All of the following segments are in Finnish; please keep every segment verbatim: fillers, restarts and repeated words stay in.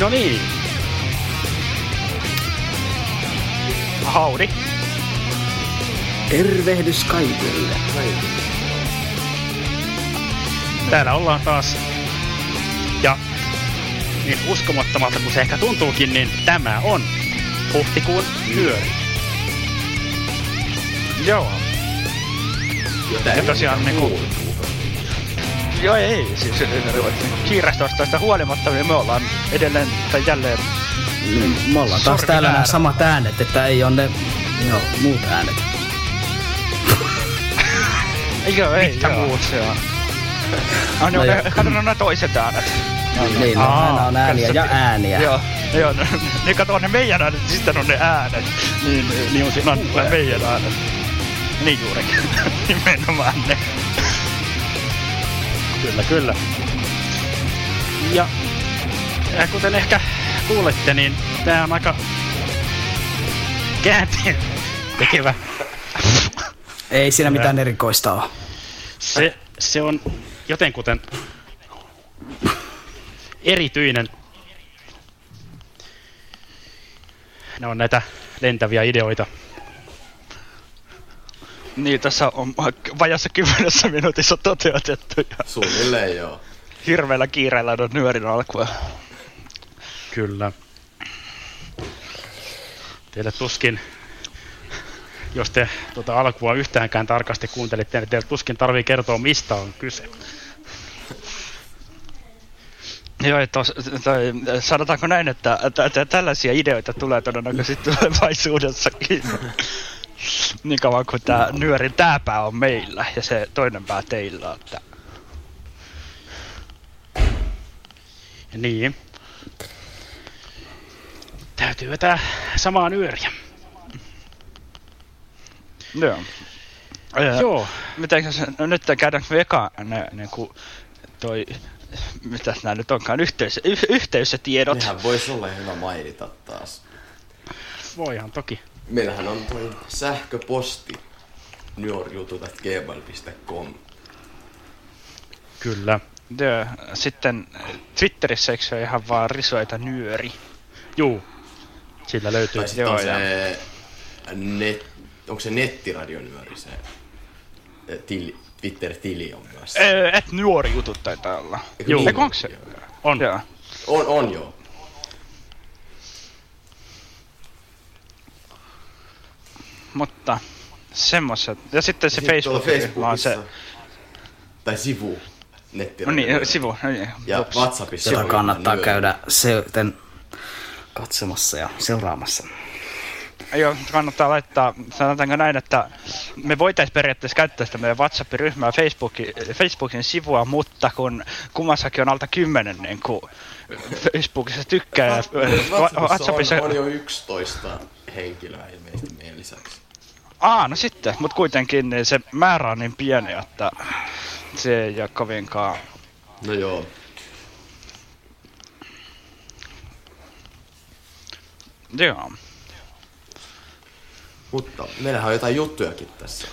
No niin. Howdy. Tervehdys kaikille. Täällä ollaan taas. Ja niin uskomattomalta kuin se ehkä tuntuukin, niin tämä on huhtikuun hyöri. Joo. Ja tosiaan niinku... Joo ei, siis kiirastaustaista huolimatta, niin me ollaan edelleen tai jälleen... Me ollaan taas täällä nämä samat äänet, että ei ole ne joo, muut äänet. Joo ei, mitkä joo. Muut se on? No, no, ne, katsotaan nämä toiset äänet. Niin, no, aina on ääniä ja ääniä. Joo, joo, niin katsotaan ne meidän äänet, sitten on ne äänet. Niin, niin siinä on ne meidän äänet. Niin juurikin, nimenomaan ne. Kyllä, kyllä. Ja, ja kuten ehkä kuulette, niin tää on aika käänteen tekevä. Ei siinä mitään erikoista ole. Se, se on jotenkuten erityinen. Ne on näitä lentäviä ideoita. Niin, tässä on vajassa kymmenessä minuutissa toteutettu. Suunnilleen joo. Hirveellä kiireellä on nyörin alkua. Kyllä. Teille tuskin, jos te tuota alkua yhtäänkään tarkasti kuuntelitte, niin teille tuskin tarvii kertoa, mistä on kyse. Joo, tos, toi, sanotaanko näin, että t- t- tällaisia ideoita tulee todennäköisesti tulevaisuudessakin. Niin kauan kuin tää nyörin tääpää on meillä ja se toinen pää teillä on tää. Niin. Täytyy vetää samaa nyöriä. Joo. Ää, Joo. Mitäkös, no nyt käydään vekaan niinku toi... Mitäs nää nyt onkaan? Yhteys, y- yhteystiedot. Nehän vois olla hyvä mainita taas. Voihan toki. Meillähän on toi sähköposti nyörjutut at gmail piste com. Kyllä. Joo. Sitten Twitterissä eikö se ihan vaan risoita nyöri? Juu. Sillä löytyy. Tai sitten on se... Net, onko se nettiradionyöri se tili, Twitter-tili on myös? Öö, et nyörjutut taitaa olla. Juu. Niin, onko se? On. Joo. On, on joo. Mutta semmoiset. Ja sitten se Facebook on se... Tai sivu. No niin, sivu. No niin. Ja Lops. WhatsAppissa. Tätä kannattaa nyöri. käydä seuten katsomassa ja seuraamassa. Joo, kannattaa laittaa, sanotaanko näin, että me voitaisiin periaatteessa käyttää sitä meidän WhatsApp-ryhmää Facebookin, Facebookin sivua, mutta kun kummassakin on alta kymmenen, niin kuin Facebookissa tykkää. WhatsAppissa on, on jo yksitoista henkilöä ilmeisesti meidän lisäksi. Aa, no sitten, mutta kuitenkin se määrä on niin pieni, että se ei ole kovinkaan. No joo. Joo. Mutta meillähän on jotain juttujakin tässä.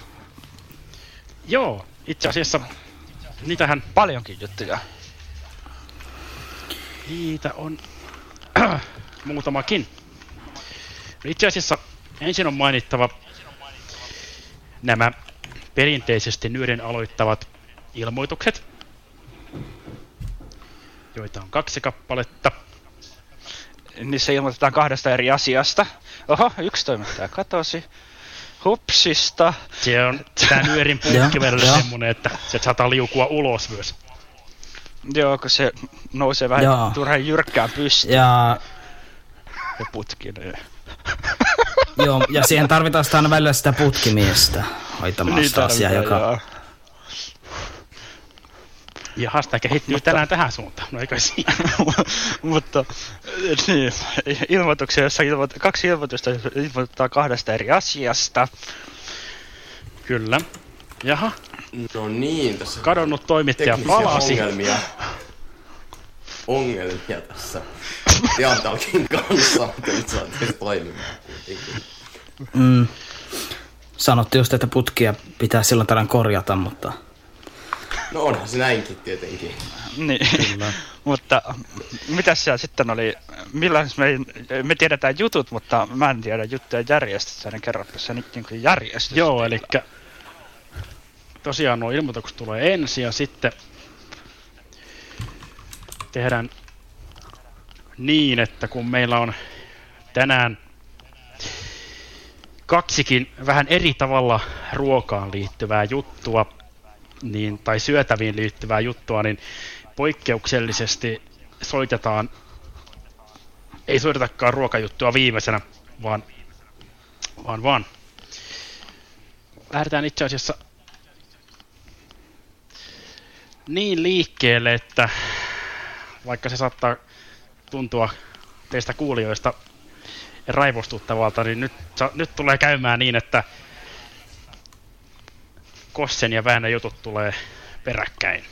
Joo, itse asiassa niitähän paljonkin juttuja. Niitä on muutamakin. Itse asiassa ensin on mainittava nämä perinteisesti nyörin aloittavat ilmoitukset, joita on kaksi kappaletta. Niissä ilmoitetaan kahdesta eri asiasta. Oho, yksi toimittaja katosi. Hupsista. Se on tää nyörin puukkiverelle semmonen, että se saattaa liukua ulos myös. Joo, kun se nousee vähän Joo. turhaan jyrkkään pystyyn. Ja... ja putkineen. Joo, ja siihen tarvitaan sitä aina välillä sitä putkimiestä. hoitamaan sitä asiaa, joka... Jaha, sitä kehittyy mutta... tänään tähän suuntaan. No eikä siinä. Mutta niin, ilmoituksia, jossa ilmoit- kaksi ilmoitusta ilmoitetaan kahdesta eri asiasta. Kyllä. Jaha. No niin, tässä on kadonnut toimittaja palasi. Ongelmia. Ongelmia tässä. Teantalkin kanssa, mutta nyt saatiin toimimaan kuitenkin. Mm. Sanotte just, että putkia pitää silloin tällään korjata, mutta... No onhan se näinkin tietenkin. Niin, mutta mitäs siellä sitten oli, millähän me, me tiedetään jutut, mutta mä en tiedä juttuja järjestössä, niin kerropa se nyt niin järjestössä. Joo, eli tosiaan nuo ilmoitukset tulee ensin ja sitten tehdään niin, että kun meillä on tänään kaksikin vähän eri tavalla ruokaan liittyvää juttua, niin, tai syötäviin liittyvää juttua, niin poikkeuksellisesti soitetaan, ei soitetakaan ruokajuttua viimeisenä, vaan, vaan, vaan. Lähdetään itse asiassa niin liikkeelle, että vaikka se saattaa tuntua teistä kuulijoista raivostuttavalta, niin nyt, nyt tulee käymään niin, että Kossen ja Väinön jutut tulee peräkkäin.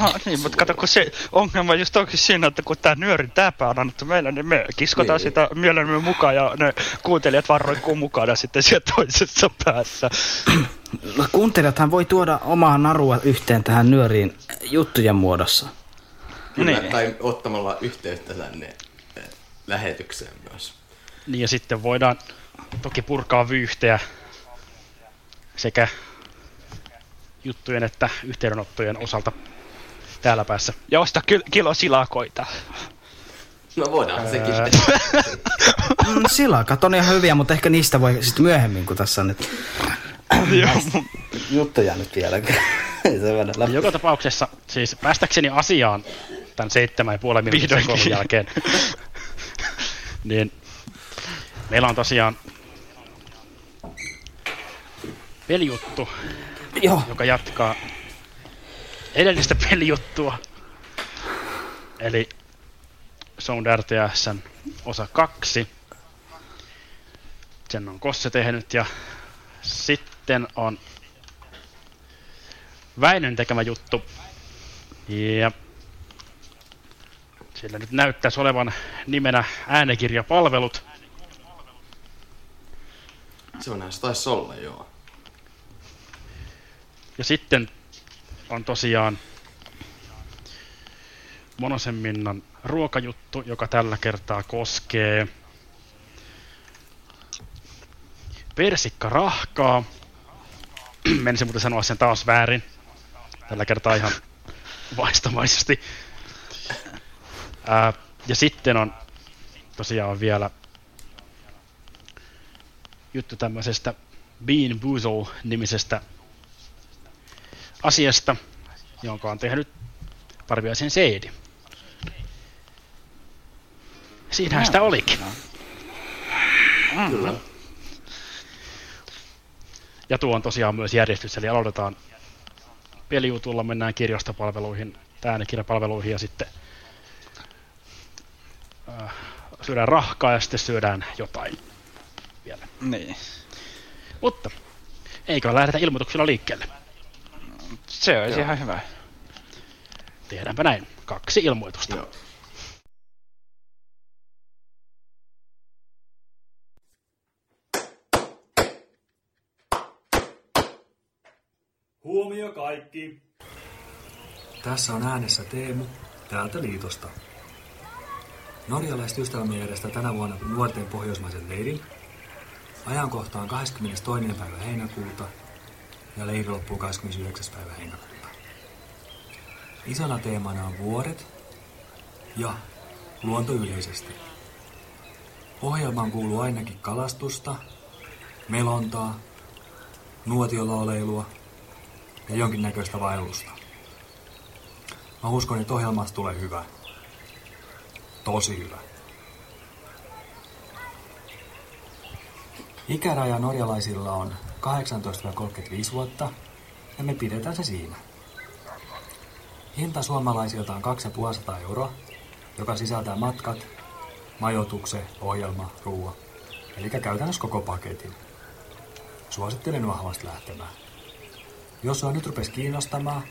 No niin, mutta kato, kun se ongelma just onkin siinä, että kun tää nyörin tääpä on annettu meillä, niin me kiskotaan niin sitä mielemme mukaan ja ne kuuntelijat varroikkuu mukana sitten siellä toisessa päässä. No, kuuntelijathan voi tuoda omaa narua yhteen tähän nyöriin juttujen muodossa. Kyllä, niin. Tai ottamalla yhteyttä tänne lähetykseen myös. Niin ja sitten voidaan toki purkaa vyyhtejä sekä juttujen että yhteydenottojen osalta täällä päässä. Ja osta kilo silakoita. No voidaan sekin. Silakat on ihan hyviä, mutta ehkä niistä voi sitten myöhemmin, kun tässä on nyt juttuja nyt vieläkin. Joka tapauksessa, siis päästäkseni asiaan tämän seitsemän ja puolen minuutin kolun jälkeen, niin meillä on tosiaan pelijuttu, joo, joka jatkaa edellistä pelijuttua, eli Sound RTSn osa kaksi. Sen on Kosse tehnyt ja sitten on Väinön tekemä juttu. Ja sillä nyt näyttäisi olevan nimenä äänikirjapalvelut. Se on se taisi olla, joo. Ja sitten on tosiaan Monosen Minnan ruokajuttu, joka tällä kertaa koskee persikkarahkaa. Menisin muuten sanoa sen taas väärin. Tällä kertaa ihan vaistamaisesti. Ää, ja sitten on tosiaan vielä juttu tämmöisestä Bean Boozled-nimisestä asiasta, jonka on tehnyt Parviaisen Seidi. Siinähän sitä olikin. Kyllä. Ja tuo on tosiaan myös järjestys, eli aloitetaan pelijutulla, mennään kirjastopalveluihin, äänikirjapalveluihin ja sitten äh, syödään rahkaa ja sitten syödään jotain vielä. Niin. Mutta eikö lähdetä ilmoituksilla liikkeelle? Se olisi ihan hyvä. Tehdäänpä näin. Kaksi ilmoitusta. Joo. Huomio kaikki. Tässä on äänessä Teemu täältä liitosta. Norjalaiset ystävämme järjestää tänä vuonna nuorten pohjoismaisen leirin. Ajankohta on kahdeskymmenestoinen päivä heinäkuuta. Ja leiri loppuu kahdeskymmenesyhdeksäs päivä heinäkuuta. Isona teemana on vuoret ja luonto yleisesti. Ohjelmaan kuuluu ainakin kalastusta, melontaa, nuotiolla oleilua ja jonkinnäköistä vaellusta. Mä uskon, että ohjelmasta tulee hyvä. Tosi hyvä. Ikäraja norjalaisilla on kahdeksantoista kolmekymmentäviisi vuotta ja me pidetään se siinä. Hinta suomalaisilta on kaksisataaviisikymmentä euroa, joka sisältää matkat, majoituksen, ohjelma, ruoan, eli käytännössä koko paketin. Suosittelen vahvasti lähtemään. Jos sinua nyt rupesi kiinnostamaan,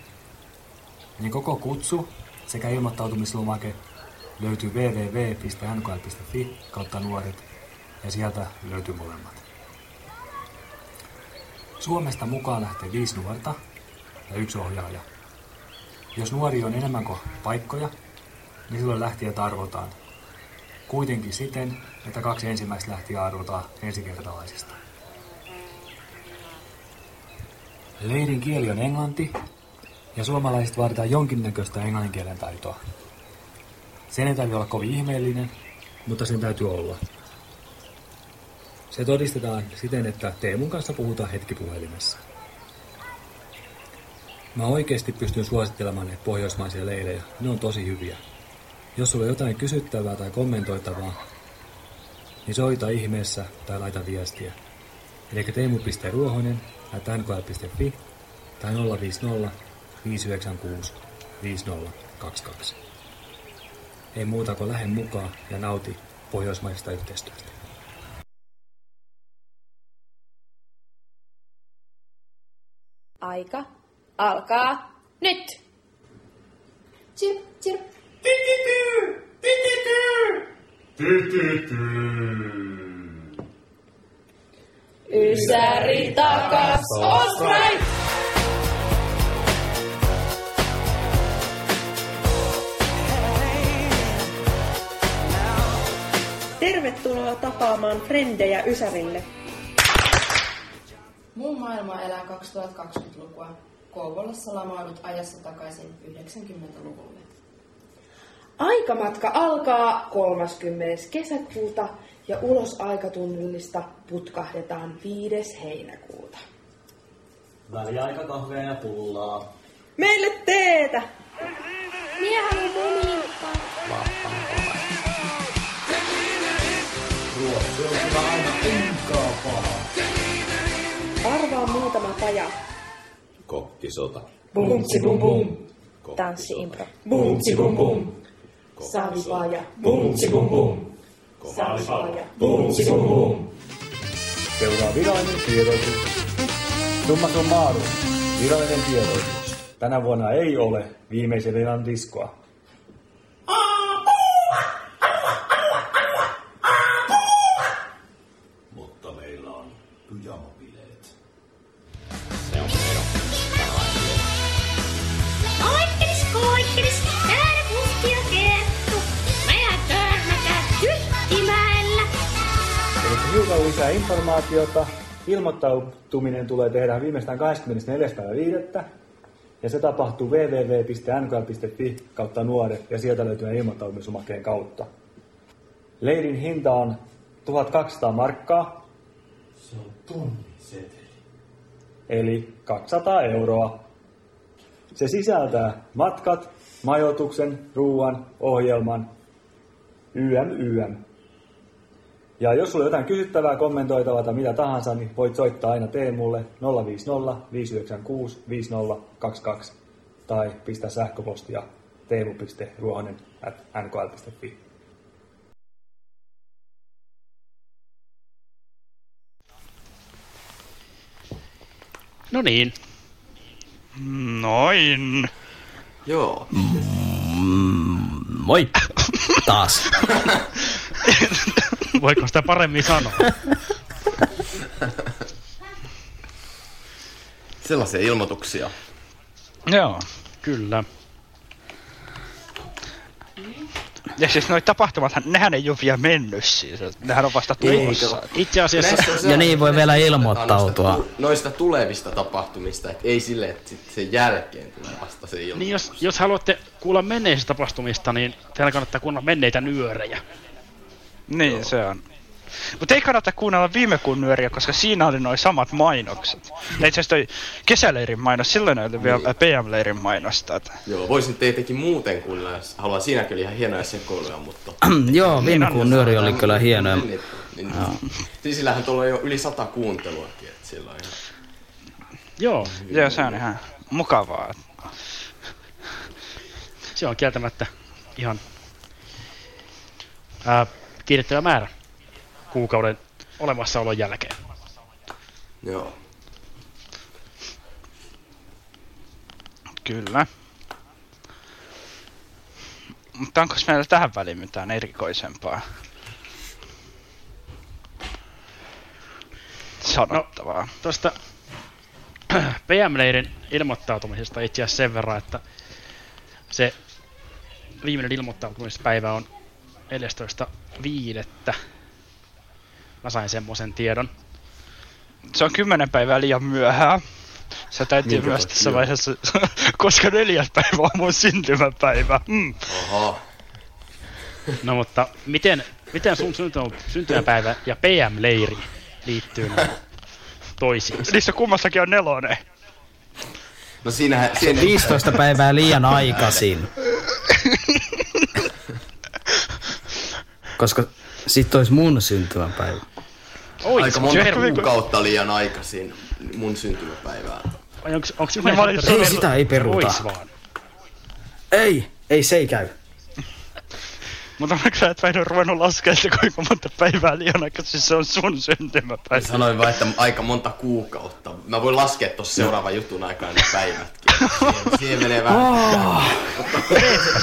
niin koko kutsu sekä ilmoittautumislomake löytyy www piste hanukai piste fi kautta nuoret ja sieltä löytyy molemmat. Suomesta mukaan lähtee viisi nuorta ja yksi ohjaaja. Jos nuori on enemmän kuin paikkoja, niin silloin lähtijät arvotaan. Kuitenkin siten, että kaksi ensimmäistä lähtijää arvotaan ensikertalaisista. Leirin kieli on englanti ja suomalaiset vaaditaan jonkinnäköistä englannin kielen taitoa. Sen ei tarvitse olla kovin ihmeellinen, mutta sen täytyy olla. Se todistetaan siten, että Teemun kanssa puhutaan hetki puhelimessa. Mä oikeasti pystyn suosittelemaan näitä pohjoismaisia leirejä. Ne on tosi hyviä. Jos sulla on jotain kysyttävää tai kommentoitavaa, niin soita ihmeessä tai laita viestiä. Eli teemu piste ruohonen ät hanukai piste fi tai nolla viisi nolla viisi yhdeksän kuusi viisi nolla kaksi kaksi. Ei muuta kuin lähde mukaan ja nauti pohjoismaisesta yhteistyöstä. Aika alkaa nyt! Chirp, chirp. Titityy! Titityy! Titityy! Ysäri takas, Osprey! Tervetuloa tapaamaan frendejä Ysärille. Mun maailma elää kaksituhattakaksikymmentälukua. Kouvolassa lamaudut ajassa takaisin yhdeksänkymmentäluvulle. Aikamatka alkaa kolmaskymmenes kesäkuuta ja ulos aikatunnillista putkahdetaan viides heinäkuuta. Väliaika kahvea ja pullaa. Meille teetä! Minä haluan mumiikkaa. Ruotsi on kyllä aina inkaa pahaa. Arvaa muutama paja. Kokkisota. Bumtsi bum bum. Tanssi-impro. Bumtsi bum bum. Saavipaaja. Bumtsi bum bum. Saavipaaja. Bumtsi bum bum. Seuraa virallinen tiedotus. Summa summarum. Virallinen tiedotus. Tänä vuonna ei ole viimeisen elan diskoa. Mutta meillä on pyjama. Hiukan lisää informaatiota. Ilmoittautuminen tulee tehdä viimeistään kahdeskymmenesneljäs viidettä ja se tapahtuu www piste n k piste fi kautta nuoret ja sieltä löytyy ilmoittautumislomakkeen kautta. Leirin hinta on tuhatkaksisataa markkaa. Se on tunniseteli. Eli kaksisataa euroa. Se sisältää matkat, majoituksen, ruuan, ohjelman, ym, ym. Ja jos sulla on jotain kysyttävää, kommentoitavaa tai mitä tahansa, niin voit soittaa aina Teemulle nolla viisi nolla viisi yhdeksän kuusi viisi nolla kaksi kaksi tai pistä sähköpostia teemu piste ruohonen ät n k l piste fi. No niin. Noin. Joo. Mm, moi. Taas. Voiko sitä paremmin sanoa? Sellaisia ilmoituksia. Joo, kyllä. Ja siis noi tapahtumathan, nehän ei ole vielä mennyt siis. Nehän on vasta tulossa. Itse asiassa... Ja niin voi vielä ilmoittautua. Noista tulevista tapahtumista, et ei sille, että sitten sen jälkeen tulee vasta se ilmoitus. Niin jos, jos haluatte kuulla menneistä tapahtumista, niin teillä kannattaa kuulla menneitä nyörejä. Niin, joo. Se on. Mutta ei kannata kuunnella viime kuun nyöriä, koska siinä oli noi samat mainokset. Ja itse asiassa toi kesäleirin mainos, silloin oli vielä niin. P M-leirin mainosta. Että... Joo, voisin teitäkin muuten kuunnella, jos haluaa. Siinäkin oli ihan hienoja sekoiluja, mutta... Joo, viime kuun nyöri oli kyllä hienoja. Niin, siis sillähän tuolla on jo yli sata kuunteluakin, että sillä on ihan... Joo, joo, se on ihan mukavaa. Se on kieltämättä ihan äh, kiitettävä määrä kuukauden olemassaolon jälkeen. Joo. Kyllä. Mutta onko meillä tähän väliin mitään erikoisempaa sanottavaa? No, tuosta P M-leirin ilmoittautumisesta itse asiassa sen verran, että se viimeinen ilmoittautumispäivä on neljästoista viidettä. Mä sain semmoisen tiedon. Se on kymmenen päivää liian myöhään. Se täytyy myös tässä vaiheessa, koska neljäs päivä on mun syntymäpäivä. Mm. Oho. No mutta miten, miten sun syntymäpäivä ja P M-leiri liittyy toisiinsa? Niissä kummassakin on nelonen. No siinähän... Siinä viisitoista päivää liian aikaisin. Koska sit ois mun syntymäpäivä. Oi, aika monta kuukautta liian aikaisin mun syntymäpäivään. Ai onks, onks joku valittu? Ei, sitä ei peruta. Ois vaan. Ei, ei se ei käy. Mutta vaikka sä et Väinö ruvennut laskea, että kuinka monta päivää liian aikaisin se on sun syntymäpäivä. Sanoin vaan, että aika monta kuukautta. Mä voin laskea tossa seuraavan jutun aikaan ne päivätkin. Siihen, siihen menee vähän. Oh.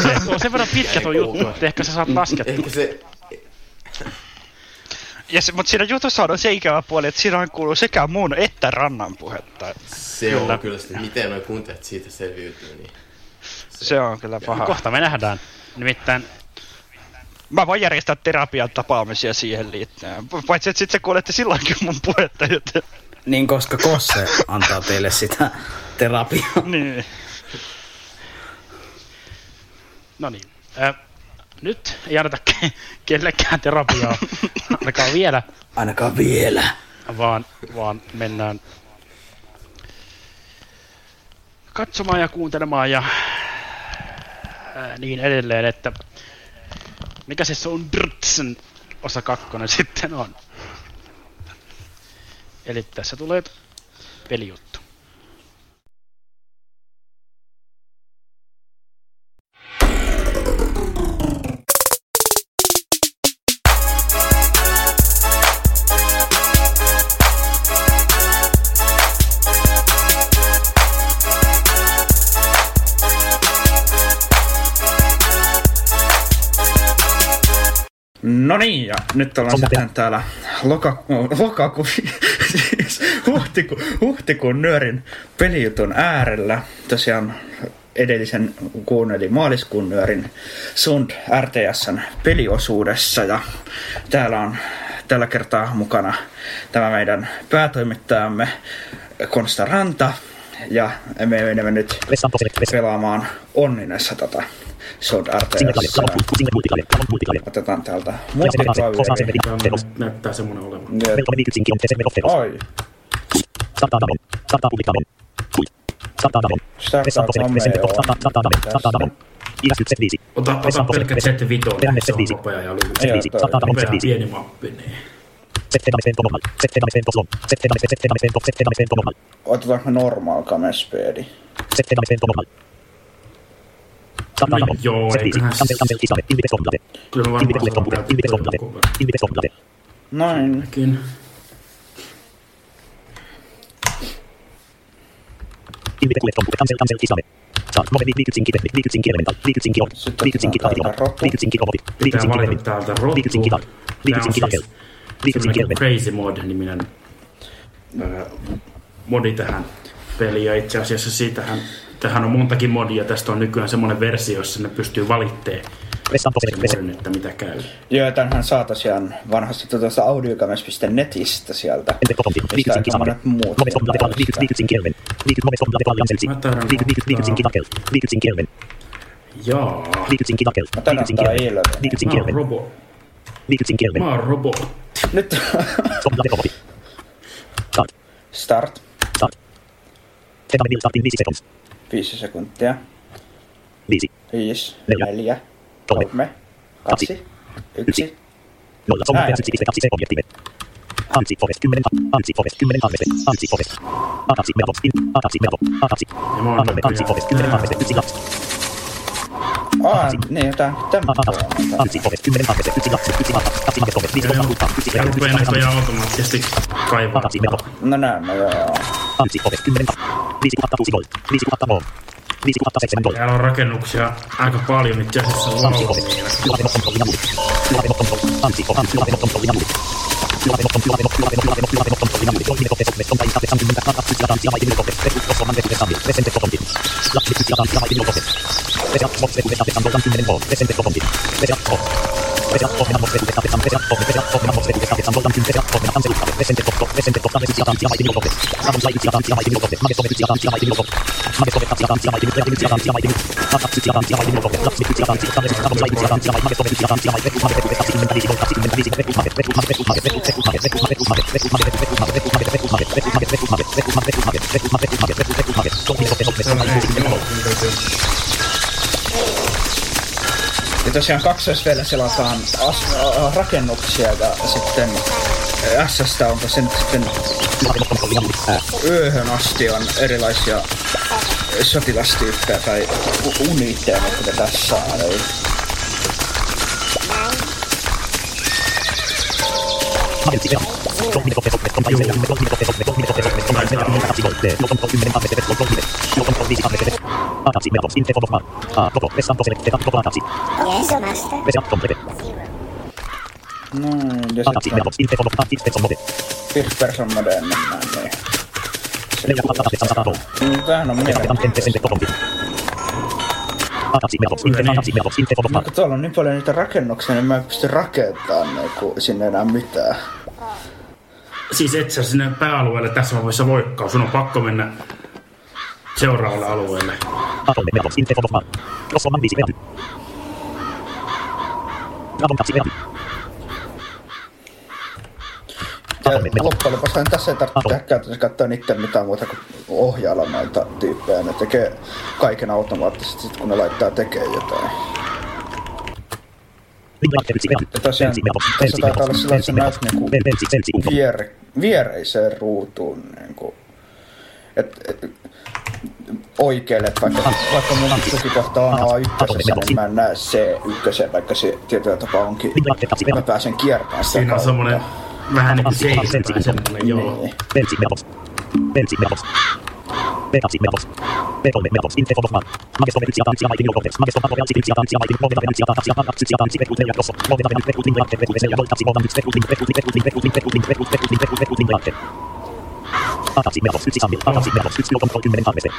Se, se on sen verran pitkä toi juttu, että ehkä sä saat laskettua. Se... Yes, mutta siinä jutussa on se ikävä puoli, että siinä on kuuluu sekä mun että Rannan puhetta. Se kyllä. On kyllä sitä, miten noi kuntajat siitä selviytyy. Niin se, se on kyllä paha. Kohta me nähdään. Nimittäin... Mä voin järjestää terapian tapaamisia siihen liittyen. Paitsi, että sit sä kuulette silloinkin mun puhetta, joten... Niin, koska Kosse antaa teille sitä terapiaa. Niin. No niin. Äh, nyt ei anneta ke- kellekään terapiaa. Ainakaan vielä. Ainakaan vielä. Vaan, vaan mennään katsomaan ja kuuntelemaan ja äh, niin edelleen, että... Mikä se Soundrtsen osa kakkonen sitten on? Eli tässä tulee pelijuttu. No niin, ja nyt ollaan sitten täällä lokakuun, lokaku, siis huhtiku, huhtikuun nyörin pelijutun äärellä. Tosiaan edellisen kuun eli maaliskuun nyörin Sound RTSn peliosuudessa. Ja täällä on tällä kertaa mukana tämä meidän päätoimittajamme Konsta Ranta. Ja me menemme nyt pelaamaan onninessa tätä Sound RTS:ssä. Otetaan täältä multiklavieri. Näyttää semmonen olevan. Oi. Startaa tabel. Startaa publiktabel. Startaa tabel. Startaa tabel. Ota, ota pelkkä Z viisi. Se on nopea ja lyhyt. Nopea pieni mappi. Otetaanko me normaal kamespeedi? No joo, eiköhän... Kyllä me varmaan saamme pelkkiä. Noin. Pitää valita täältä rotu. Tää on siis... Sellainen Crazy Mod-niminen öö, modi tähän peliin, ja itse asiassa siitähän, tähän on montakin modia. Tästä on nykyään semmoinen versio, jossa ne pystyy valitteen semmoinen, että mitä käy. Joo, tämänhän saa tosiaan vanhasta tuosta audiokames piste netistä sieltä. Ja sitä on monet muut. Mä tarvitsen ottaa. Jaa. Mä tarvitsen ottaa ilveä. Mä oon robot. Mä oon robotti. Nyt. Start. Start. Start. viisi sekuntia. viisi. viisi. neljä. kolme. kaksi. yksi. nolla kaksi objektiive. Ansi Forest kymmenen Ansi Forest kymmenen arveste Ansi Forest. Ansi Forest Ansi Forest Ansi Forest kymmenen arveste yksi lapsi. Ah, niin jotain. Ansi Forest kymmenen arveste yksi lapsi yksi lapsi kaksi lapsi Forest viisi lapsi yksi lapsi. Ei näköjään automaattisesti kaivaa. No näin, no joo. Ansi Forest kymmenen viisi lapsi kuusi gold viisi lapsi viisituhatta seitsemäntoista. Täällä on rakennuksia aika paljon nyt jäsessä on ollut. Ja tosiaan kaksoisveellä selataan as- a- rakennuksia ja sitten ässästä onko se nyt sitten yöhön asti on erilaisia sotilastyyppejä tai uniitteja, mitä tässä on. Eli... No, ja sitten on First-person mode mennään niin. Niin, tämähän on mielenkiintoista. Mutta tuolla on niin paljon niitä rakennuksia, niin mä en pysty rakentamaan niinku sinne enää mitään. Siis et sä sinne pääalueelle tässä vaiheessa voikkaa, sun on pakko mennä seuraavalle alueelle. Ja loppujen lopuksi tässä ei tarvitse tehdä käytännössä katsoa niitten mitään muuta kuin ohjailla näitä tyyppejä. Ne tekee kaiken automaattisesti sit kun ne laittaa tekee jotain. Ja tosiaan tässä taitaa olla sillä, että näet niinku viere, viereiseen ruutuun niinku. Et, et, oikealle, vaikka, vaikka mun tukikohta on A yksi, niin mä en näe C yksi, vaikka se tietyllä tapaa onkin. Mä pääsen kiertämään sitä kautta. Siinä on semmonen vähän niinku seitsemän semmonen, joo. Bensimervos. Bensimervos. B kaksi mervos. B kolme mervos. Intervolvosman. Magestoveritsia tanssia vaitin jokohdeks. Magestoveritsia tanssia vaitin lohdetaveritsia tanssia tanssia tanssia rekut neljä tosso. Lohdetaverit rekut linja atte rekut veselja voltatsi voltamits rekut link rekut link rekut link rekut link rekut link rekut rekut link rekut rekut linja atte. Atasi mervos yksi sammil. Atasi mervos yksi jokontrol kymmenen arveste.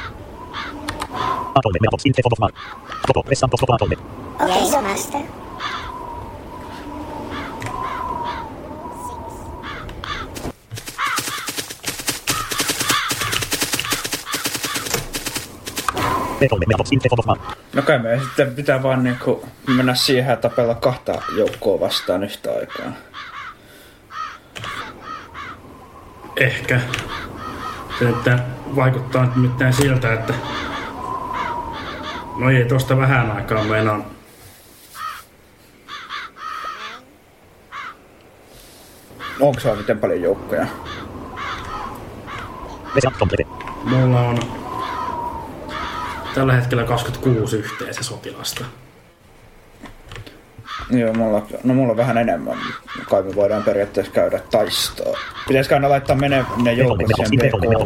Atolme mervos intervolvosman. Koko vessan tosko atolme. Okei, se on mästä. No kai meidän sitten pitää vaan niinku mennä siihen ja tapella kahta joukkoa vastaan yhtä aikaa. Ehkä. Se että vaikuttaa nyt mitään siltä, että... No ei tosta vähän aikaa meinaan. Onko se miten paljon joukkoja? Mulla on... Tällä hetkellä kaksikymmentäkuusi yhteensä sotilasta. Joo, mulla, no mulla on vähän enemmän. Kai me voidaan periaatteessa käydä taistoa. Pitäisikö aina laittaa mene, ne joukot siihen B kolme?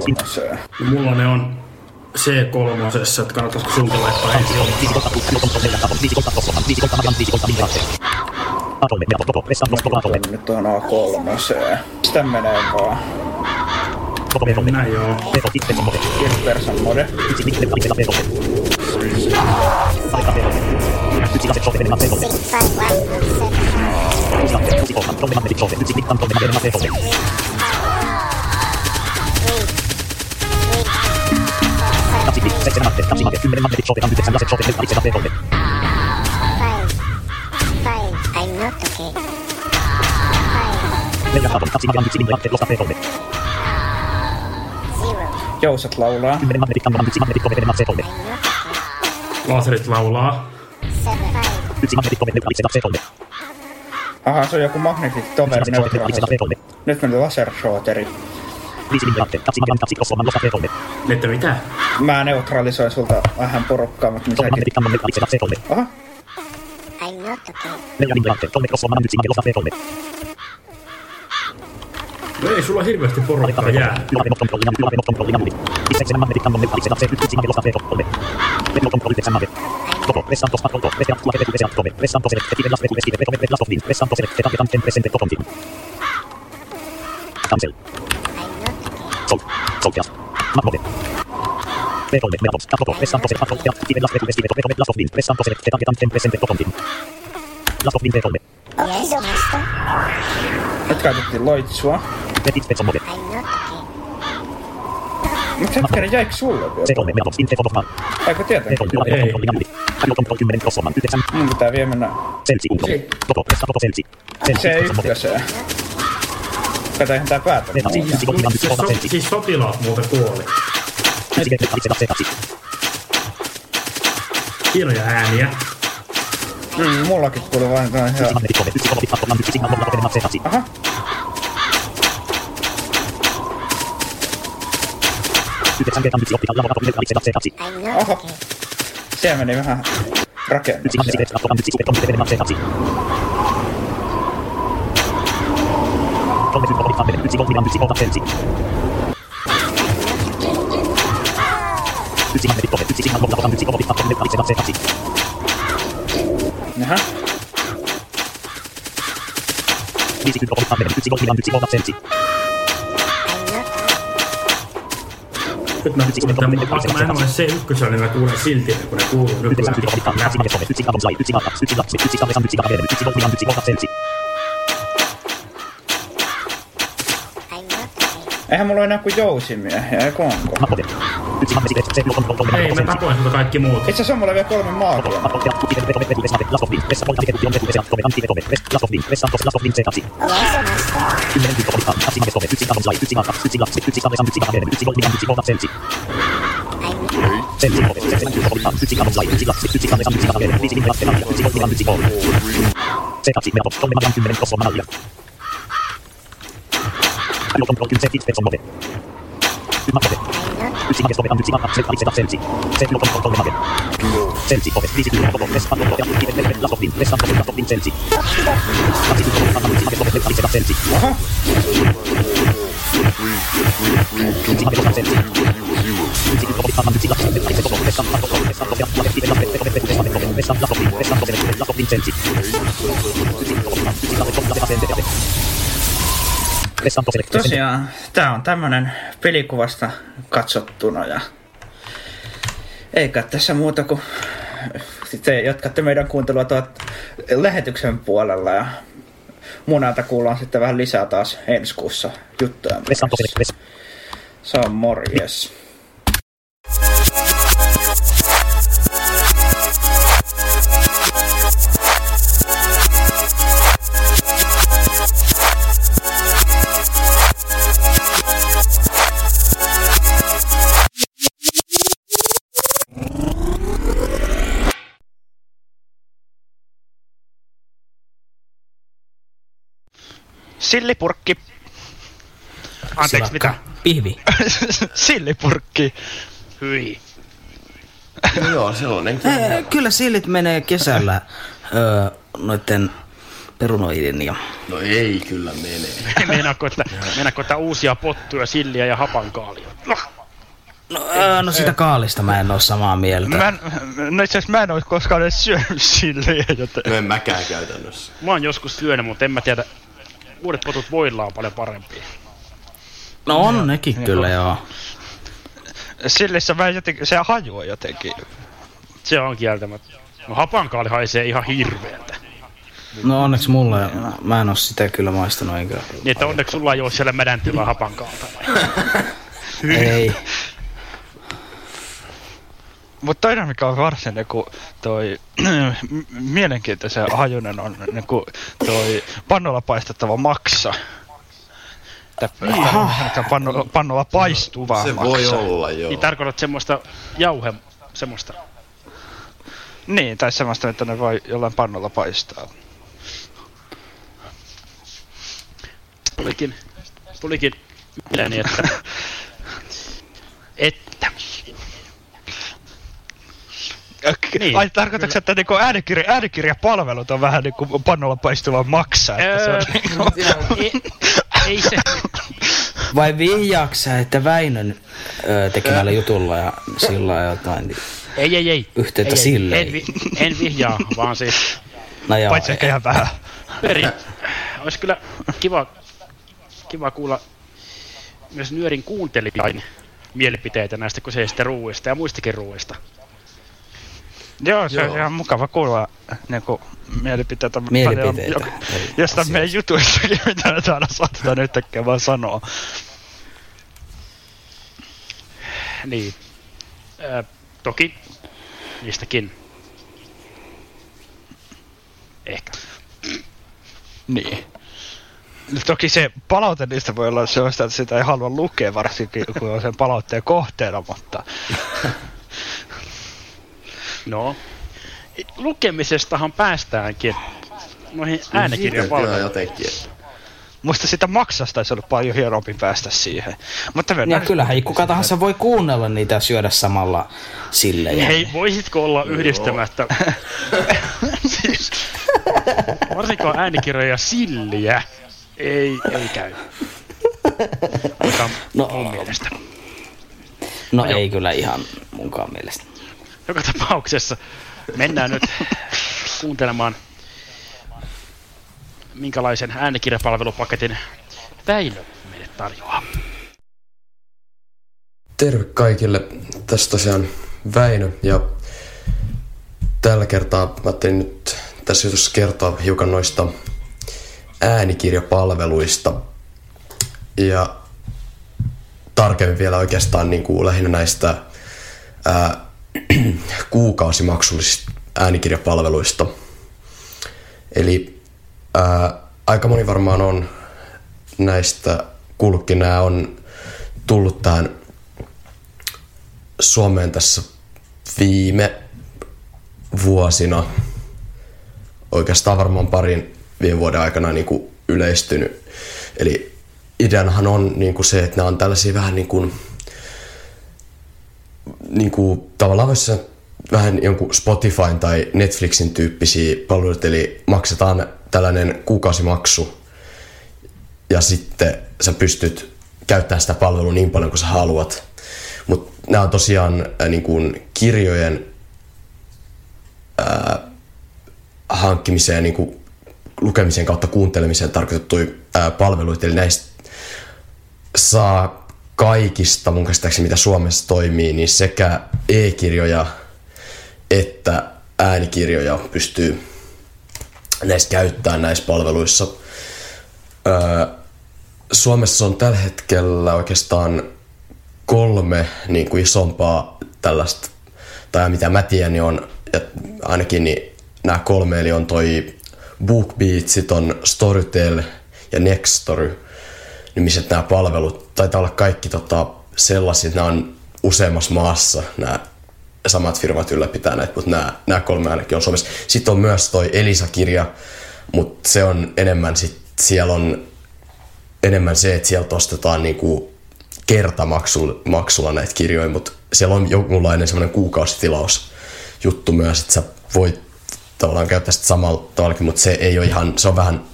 No, mulla ne on C kolme, että kannattaisiko sunkin laittaa ensin. Nyt on A kolme. Sitä menee vaan. Mennään joo. First person mode. I'm not okay. Jousat laulaa. Laserit laulaa. Aha, se on joku magnetit toveri. Nyt meni lasershoteri. Että mitä? Mä neutralisoin sulta vähän porukkaa, mutta niin säkin. Aha. No ei sulla hirveästi porukkaa jää. Sol, sol, jas, matmode. Perolle, meatos, katoko, pressantose, katoko, jas, kiven, las, vetu, vestiveto, perolle, lasoflin, pressantose, tetanketanten, presente, tokontin. Lasoflin, perolle. Okei, se on vasta. Nyt käytettiin loitsua. Vetit, petsomode. Mut hetkinen, jäikö sulle vielä? Perolle, meatos, inte, fotofman. Eikö tietenkin? Perolle, ei. Tarjotonto, kymmenen, krossoman, yhdeksän. Mun pitää vie mennä. Selsi, unto. Toto, pressatoto, selsi. Se ei yhtiöseen. Kato ihan tää päätä. Siis sotilaat muuta kuoli. Hienoja ääniä. Mm, mullakin kuuli vain tämmönen hyvä. Aha. Oho. Siellä meni vähän rakennukseen. Kolme symbolit kampelen, yksi voltinan, yksi voltan selsi. Yksi magnetit tolle, yksi signan voltan, yksi voltit kampelen, yksi voltan selsi. Nähä? Viisi symbolit kampelen, yksi voltinan, yksi voltan selsi. Nyt mä kuulen, vaikka mä en ole se ykkösellä, niin mä kuulen silti, kun ne kuuluu nykyään. Yksi kampelen, yksi voltan, yksi lapsi, yksi kampelen, yksi kampelen, yksi voltinan, yksi voltan selsi. Eihän mulla ole enää kuin jousimiehiä, eikö onko? Ei, mä tapoin sulta kaikki muut. Itse asiassa on mulla vielä kolme maagia. Alo control kymmenen fitspets on mode. Ymmä mode. Yksi hanges tovetan yksi hangas sekalitse tapselsi. Setilo control kolme hange. Selsi ove. Viisi tyhjää koko. Vespan koko. Ja kivet velvet lasopin. Vespan koko. Lasopin selsi. Kaksi tyhjää koko. Yksi hanges tovetan sekalitse tapselsi. Yksi hanges tovetan selsi. Yksi tyhjää koko. Yksi lapsi. Sekalitse koko. Vespan koko. Vespan koko. Ja kivet lapset. Kovet vetu. Vespan koko. Vespan lasopin. Vespan koko. Lasopin selsi. Yksi koko. Yksi lapset. Kovet lapset. Tosiaan, tää on tämmönen pelikuvasta katsottuna ja eikä tässä muuta kuin te jatkatte meidän kuuntelua tuot lähetyksen puolella ja munalta kuullaan sitten vähän lisää taas ensi kuussa juttuja. Se on morjes. Sillipurkki. Anteeksi, mitä? Pihvi. Sillipurkki. Hyi. No joo, sellainen. Ee, kyllä sillit menee kesällä öö, noiden perunoiden ja... No ei kyllä menee. Meinaako, että, että uusia pottuja, silliä ja hapankaalia? No, no, öö, no sitä kaalista mä en oo samaa mieltä. Mä, no itse asiassa mä en oo koskaan edes syönyt silliä, joten... No en mäkään käytännössä. Mä oon joskus syönyt, mutta en mä tiedä... Uudet potut voilla on paljon parempia. No on ja, nekin niin kyllä, joo. Sillissä vähän jotenkin, se hajoaa jotenkin. Se on kieltämättä. No hapankaali haisee ihan hirveeltä. No onneksi mulla, mä en oo sitä kyllä maistanut enkä. Niin että onneksi sulla ei oo siellä mädäntyvää hapankaalta. Ei. Mut toinen mikä on varsin niinku toi mielenkiintoisen hajunen on niinku toi pannolla paistettava maksa. Tää pannolla, pannolla paistuvaa maksa. Se voi maksa. Olla joo. Niin tarkoitat semmoista jauhe, semmoista. Niin, tai semmoista, että ne voi jollain pannolla paistaa. tulikin, tulikin mieleeni, että... että... Okay. Niin, ai tarkoitatko, että niinku äänikirja, äänikirjapalvelut on vähän niinku pannolla paistuva maksaa? Että öö, se on... ei, ei se... Vai vihjaaksä, että Väinön öö, tekemällä öö. jutulla ja sillä jotain niin ei, ei, ei. yhteyttä ei, sille? Ei, ei. En, en vihjaa, vaan siis... No joo, paitsi ehkä ihan vähän. Pyörin. Olisi kyllä kiva, kiva kuulla myös nyörin kuuntelijain mielipiteitä näistä kyseistä ruuista ja muistakin ruuista. Joo, se Joo. on ihan mukava kuulla niinku mielipiteitä. Mielipiteitä. Paljon, jostain meidän jutuissakin, mitä me täällä saatetaan yhtäkkiä vaan sanoa. Niin. Äh, toki niistäkin. Ehkä. Niin. Toki se palaute niistä voi olla sellaista, että sitä ei halua lukea varsinkin, kun on sen palautteen kohteena, mutta... No, lukemisestahan päästäänkin noihin äänekirjapalveluihin. Musta sitä maksastaisi ollut paljon hienompi päästä siihen. Mutta ja kyllähän kuka tahansa voi kuunnella niitä ja syödä samalla silleen. Hei, voisitko olla yhdistämättä? Siis, varsinkaan äänikirjoja silliä ei, ei käy. Aika no, mun mielestä. No, no ei kyllä ihan munkaan mielestä. Joka tapauksessa mennään nyt kuuntelemaan, minkälaisen äänikirjapalvelupaketin Väinö meille tarjoaa. Terve kaikille, tässä tosiaan Väinö ja tällä kertaa mä ajattelin nyt tässä jutussa kertoa hiukan noista äänikirjapalveluista ja tarkemmin vielä oikeastaan niin kuin lähinnä näistä ää, kuukausimaksullisista äänikirjapalveluista. Eli ää, aika moni varmaan on näistä kuullutkin. Nämä on tullut tähän Suomeen tässä viime vuosina. Oikeastaan varmaan parin viime vuoden aikana niin kuin yleistynyt. Eli ideanahan on niin kuin se, että nämä on tällaisia vähän niin kuin niin kuin, tavallaan voisi sanoa vähän jonkun Spotifyn tai Netflixin tyyppisiä palveluita, eli maksetaan tällainen kuukausimaksu ja sitten sä pystyt käyttämään sitä palvelua niin paljon kuin sä haluat. Mutta nämä on tosiaan äh, niin kuin kirjojen äh, hankkimiseen, niin kuin lukemiseen kautta kuuntelemiseen tarkoitettuja äh, palveluita, eli näistä saa kaikista mun käsittääkseni, mitä Suomessa toimii, niin sekä e-kirjoja että äänikirjoja pystyy näistä käyttämään näissä palveluissa. Öö, Suomessa on tällä hetkellä oikeastaan kolme niin kuin isompaa tällaista, tai mitä mä tiedän, niin on ainakin niin nämä kolme, eli on toi BookBeat, sit on Storytel ja Nextory. Missä nämä palvelut taitaa olla kaikki tota, sellaisia, että nämä on useammassa maassa, nämä samat firmat ylläpitää näitä, mutta nämä, nämä kolme ainakin on Suomessa. Sitten on myös toi Elisakirja, mutta se on enemmän, sit, siellä on enemmän se, että sieltä ostetaan niinku kertamaksulla näitä kirjoja, mutta siellä on jonkunlainen semmoinen kuukausitilausjuttu myös, että sä voit tavallaan käyttää sitä samalla tavalla, mutta se ei ole ihan, se on vähän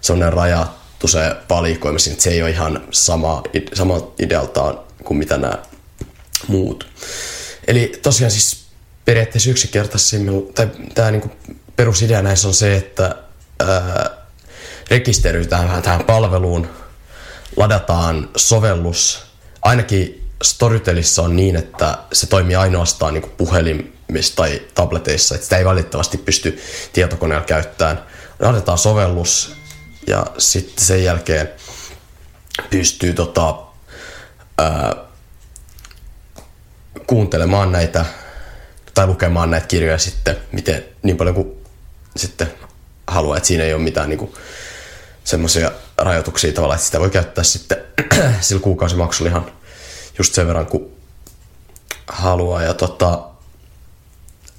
semmoinen raja, se valikoimassa, että se ei ole ihan sama, sama idealtaan kuin mitä nämä muut. Eli tosiaan siis periaatteessa yksinkertaisimmillaan, tai tämä niin kuin perusidea näissä on se, että ää, rekisterrytään tähän palveluun, ladataan sovellus. Ainakin Storytelissa on niin, että se toimii ainoastaan niin kuin puhelimissa tai tableteissa, että sitä ei valitettavasti pysty tietokoneella käyttämään. Ladataan sovellus, ja sitten sen jälkeen pystyy tota, ää, kuuntelemaan näitä tai lukemaan näitä kirjoja sitten miten, niin paljon kuin sitten haluaa. Et siinä ei ole mitään niinku, semmoisia rajoituksia tavallaan, että sitä voi käyttää sitten sillä kuukausimaksulla ihan just sen verran kuin haluaa. Ja tota,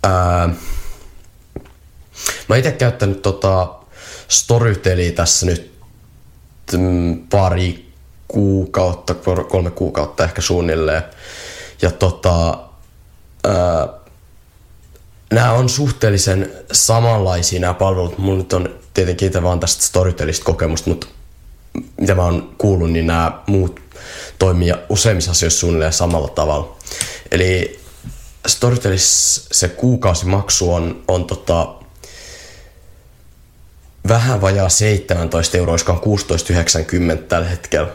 ää, mä itse käyttänyt tota, Storyteli tässä nyt pari kuukautta, kolme kuukautta ehkä suunnilleen. Ja tota, ää, nämä on suhteellisen samanlaisia nämä palvelut. Mulla nyt on tietenkin itse vaan tästä Storytelista kokemusta, mutta mitä mä oon kuullut, niin nämä muut toimii useimmissa asioissa suunnilleen samalla tavalla. Eli Storytelissa se kuukausimaksu on, on tota, vähän vajaa seitsemäntoista euroa, joka on kuusitoista yhdeksänkymmentä tällä hetkellä.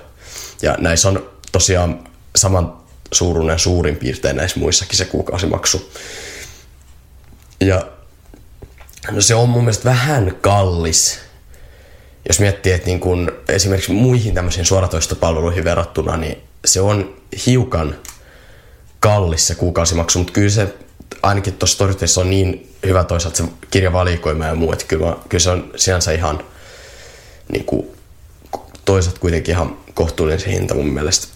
Ja näissä on tosiaan saman suuruinen suurin piirtein näissä muissakin se kuukausimaksu. Ja no se on mun mielestä vähän kallis, jos miettii, että niin kun esimerkiksi muihin tämmöisiin suoratoistopalveluihin verrattuna, niin se on hiukan kallis se kuukausimaksu, mutta kyllä se ainakin tuossa Storytelissa on niin hyvä toisaalta se kirjavalikoima ja muu, että kyllä, kyllä se on sinänsä ihan niin kuin, toisaalta kuitenkin ihan kohtuullinen se hinta mun mielestä.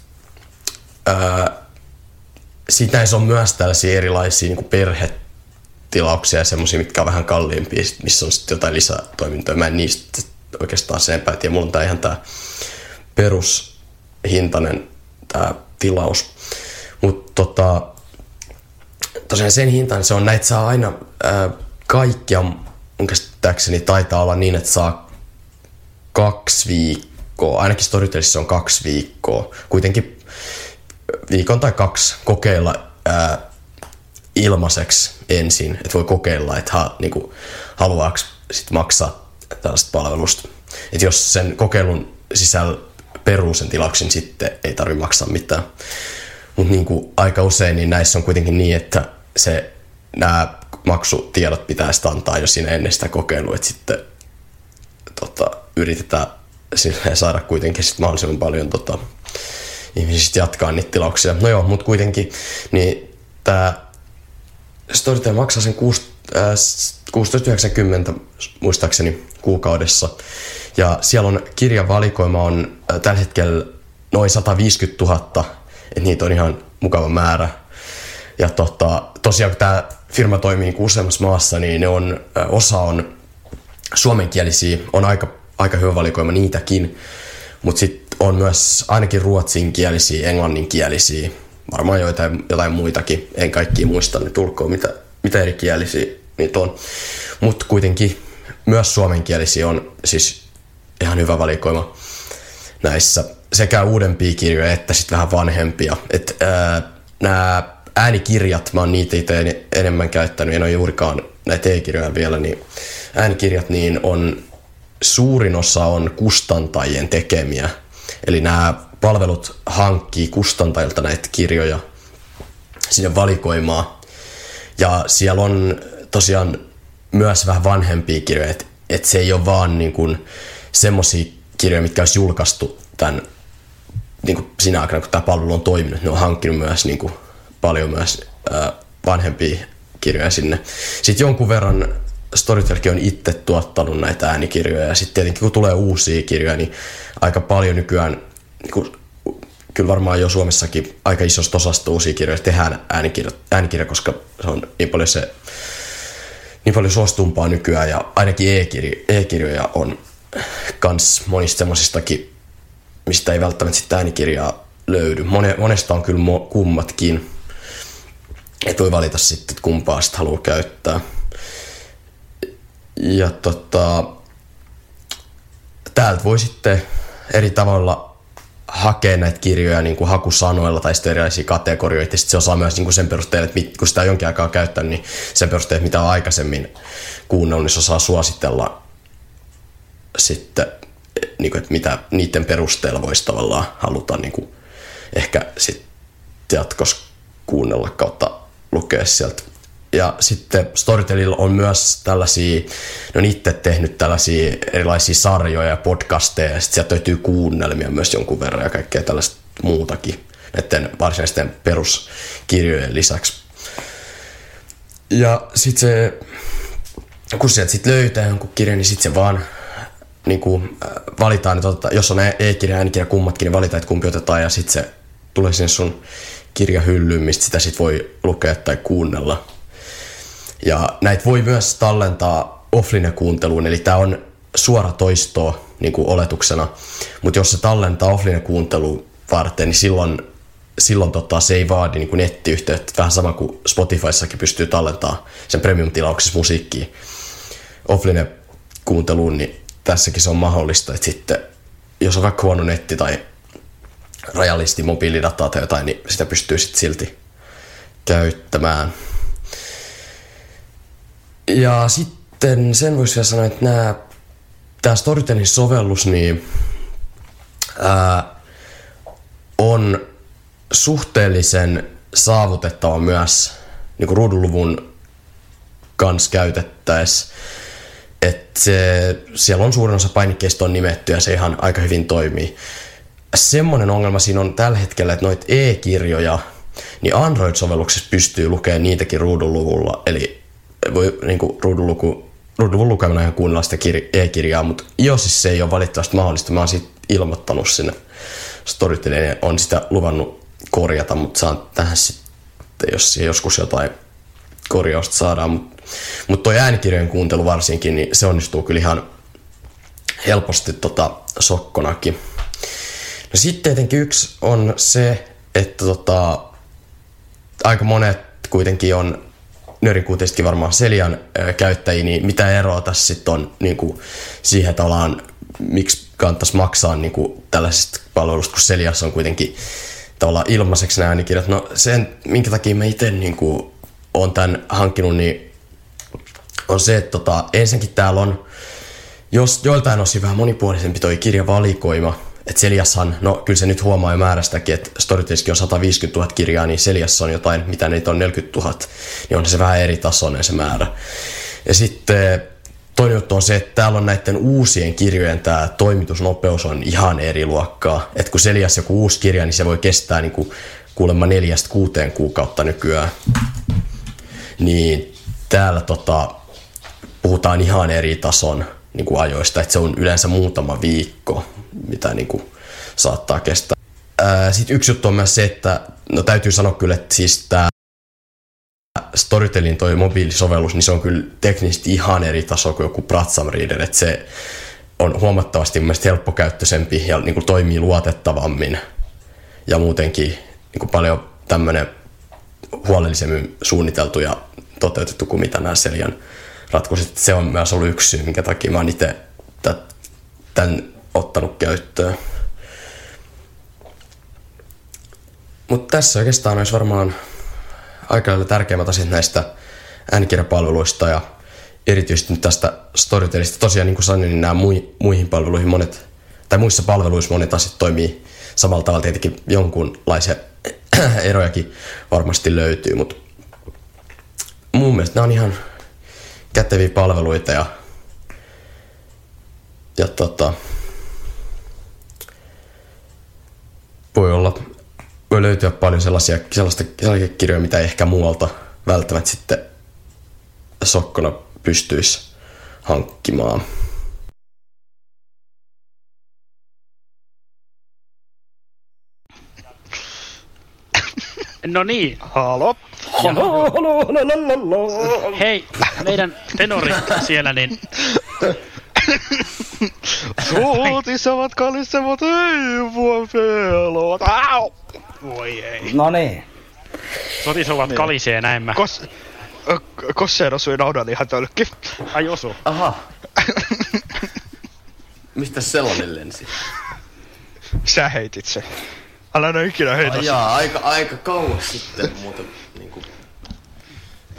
Sitten näissä on myös tällaisia erilaisia niin kuin perhetilauksia ja semmoisia, mitkä on vähän kalliimpia, missä on sitten jotain lisätoimintoja. Mä en niistä oikeastaan sen enempää tiedä. Mulla on tää ihan tää perushintainen tää tilaus. Mutta tota, tosiaan sen hintaan se on, näitä saa aina ää, kaikkia, mun käsittääkseni taitaa olla niin, että saa kaksi viikkoa, ainakin Storytelissa on kaksi viikkoa, kuitenkin viikon tai kaksi kokeilla ää, ilmaiseksi ensin, että voi kokeilla, että ha, niinku, haluaako sit maksaa tällaista palvelusta. Et jos sen kokeilun sisällä peruu sen tilauksen, niin sitten ei tarvitse maksaa mitään. Mutta niinku aika usein niin näissä on kuitenkin niin, että se, nämä maksutiedot pitää sitä antaa jo siinä ennen sitä kokeilua, että sitten tota, yritetään saada kuitenkin sit mahdollisimman paljon tota, ihmisistä jatkaa niitä tilauksia. No joo, mutta kuitenkin niin tämä Storytel maksaa sen kuusitoista yhdeksänkymmentä muistaakseni kuukaudessa. Ja siellä on kirjavalikoima on äh, tällä hetkellä noin sata viisikymmentätuhatta. Että niitä on ihan mukava määrä. Ja tota, tosiaan kun tämä firma toimii niin useammassa maassa, niin ne on, osa on suomenkielisiä, on aika, aika hyvä valikoima niitäkin. Mutta sitten on myös ainakin ruotsinkielisiä, englanninkielisiä, varmaan joitain, jotain muitakin. En kaikkia muista nyt ulkoon, mitä, mitä eri kielisiä niitä on. Mutta kuitenkin myös suomenkielisiä on siis ihan hyvä valikoima näissä. Sekä uudempia kirjoja että sitten vähän vanhempia. Et, ää, nämä äänikirjat, mä oon niitä itse enemmän käyttänyt, en ole juurikaan näitä e-kirjoja vielä, niin äänikirjat niin on, suurin osa on kustantajien tekemiä. Eli nämä palvelut hankkii kustantajilta näitä kirjoja sinne valikoimaa. Ja siellä on tosiaan myös vähän vanhempia kirjoja, että et se ei ole vaan niin kuin semmosia kirjoja, mitkä olisi julkaistu tämän niin sinä aikana, kun tämä palvelu on toiminut. Ne on hankkinut myös niin kuin, paljon myös ää, vanhempia kirjoja sinne. Sitten jonkun verran Storytelkin on itse tuottanut näitä äänikirjoja. Ja sitten tietenkin, kun tulee uusia kirjoja, niin aika paljon nykyään, niin kuin, kyllä varmaan jo Suomessakin aika isosta osasta uusia kirjoja tehdään äänikirja, äänikirja koska se on niin paljon, se, niin paljon suostumpaa nykyään. Ja ainakin e-kirjo, e-kirjoja on kans monista semmoisistakin, mistä ei välttämättä sitä äänikirjaa löydy. Monesta on kyllä kummatkin. Et voi valita sitten, että kumpaa sitä haluaa käyttää. Ja tota, täältä voi sitten eri tavalla hakea näitä kirjoja niin kuin hakusanoilla tai sitten erilaisia kategorioita. Ja sitten se osaa myös niin kuin sen perusteella, että kun sitä on jonkin aikaa käyttänyt, niin sen perusteella, mitä on aikaisemmin kuunnellut, niin se osaa suositella sitten, niin kuin, että mitä niiden perusteella voisi tavallaan haluta niin kuin ehkä sitten jatkossa kuunnella kautta lukea sieltä. Ja sitten Storytelilla on myös tällaisia, ne on itse tehnyt tällaisia erilaisia sarjoja ja podcasteja, ja sitten sieltä löytyy kuunnelmia myös jonkun verran ja kaikkea tällaista muutakin näiden varsinaisten peruskirjojen lisäksi. Ja sitten se, kun sieltä sitten löytää jonkun kirjan, niin sitten se vaan niin kuin valitaan, että jos on e-kirja ja äänikirja kummatkin, niin valitaan, että kumpi otetaan, ja sitten se tulee sinne sun kirjahyllyyn, mistä sitä sit voi lukea tai kuunnella. Ja näitä voi myös tallentaa offline-kuunteluun, eli tämä on suoratoistoa, niin kuin oletuksena. Mutta jos se tallentaa offline-kuuntelua varten, niin silloin, silloin tota, se ei vaadi niin kuin nettiyhteyttä. Vähän sama kuin Spotifyssakin pystyy tallentamaan sen premium-tilauksessa musiikkia offline-kuunteluun, niin tässäkin se on mahdollista. Et sitten, jos on vaikka huono netti tai rajallisesti mobiilidataa tai jotain, niin sitä pystyy sit silti käyttämään. Ja sitten sen voisi vielä sanoa, että nämä, tämä Storytelin sovellus niin, ää, on suhteellisen saavutettava myös niin kuin ruudunluvun kanssa käytettäessä. Että se, siellä on suurin osa painikkeista on nimetty ja se ihan aika hyvin toimii. Semmoinen ongelma siinä on tällä hetkellä, että noita e-kirjoja, niin Android-sovelluksessa pystyy lukemaan niitäkin ruudunluvulla. Eli voi niin kuin ruudunluku, ruudunluvun lukemana ihan kuunnella sitä kir- e-kirjaa, mutta jos siis se ei ole valitettavasti mahdollista, mä oon siitä ilmoittanut sinne Storytelin ja on sitä luvannut korjata, mutta saan tähän sitten, jos siihen joskus jotain korjausta saadaan. Mutta mut toi äänikirjojen kuuntelu varsinkin, niin se onnistuu kyllä ihan helposti tota sokkonakin. No sitten tietenkin yksi on se, että tota, aika monet kuitenkin on nörinkuuteissakin varmaan Celian ää, käyttäjiä, niin mitä eroa tässä sitten on niin kuin siihen tavallaan, miksi kannattaisi maksaa niin kuin tällaisista palveluista, kun Celiassa on kuitenkin tavallaan ilmaiseksi nämä äänikirjat. No sen, minkä takia mä itse niin kuin olen tämän hankkinut, niin on se, että tota, ensinnäkin täällä on, jos joiltain osin vähän monipuolisempi toi kirjavalikoima. Et Celiassahan, no kyllä se nyt huomaa jo määrästäkin, että Storytelkin on sata viisikymmentätuhatta kirjaa, niin Celiassa on jotain, mitä niitä on neljäkymmentätuhatta, niin on se vähän eri tasoinen se määrä. Ja sitten toinen juttu on se, että täällä on näiden uusien kirjojen tämä toimitusnopeus on ihan eri luokkaa. Että kun Celiassa joku uusi kirja, niin se voi kestää niin kuin kuulemma neljästä kuuteen kuukautta nykyään. Niin täällä tota, puhutaan ihan eri tason niin kuin ajoista, että se on yleensä muutama viikko, mitä niin kuin saattaa kestää. Ää, sitten yksi juttu on myös se, että no täytyy sanoa kyllä, että siis tämä Storytelin toi mobiilisovellus, niin se on kyllä teknisesti ihan eri taso kuin joku Pratsamreader, että se on huomattavasti mielestäni helppokäyttöisempi ja niin kuin toimii luotettavammin ja muutenkin niin kuin paljon tämmöinen huolellisemmin suunniteltu ja toteutettu kuin mitä nämä Celian ratkaisut. Se on myös ollut yksi syy, minkä takia mä oon itse tämän ottanut käyttöön. Mutta tässä oikeastaan olisi varmaan aika lailla tärkeimmät asiat näistä äänikirjapalveluista ja erityisesti nyt tästä Storytelista. Tosiaan niin kuin sanoin, niin nämä muihin palveluihin monet, tai muissa palveluissa monet asiat toimii samalla tavalla. Tietenkin jonkunlaisia erojakin varmasti löytyy, mutta mun mielestä nämä on ihan käteviä palveluita ja, ja tota, voi olla, voi löytyä paljon sellaisia, sellaista, sellaisia kirjoja, mitä ei ehkä muualta välttämättä sitten sokkona pystyisi hankkimaan. No niin, halo. Halo, halo, halo. Hei, meidän tenori siellä, niin... Suutis ovat kalissa, mutta ei voi pelot. Au! Voi ei. No niin. Sotis ovat kalisee, näin mä. Kos... Kosseen osui naudan ihan tölkki. Ai osu. Aha. Mistä sellainen lensi? Sä heitit se. Älä en ole ikinä heitä. Ai jaa, aika, aika kauas sitten muuten niinku...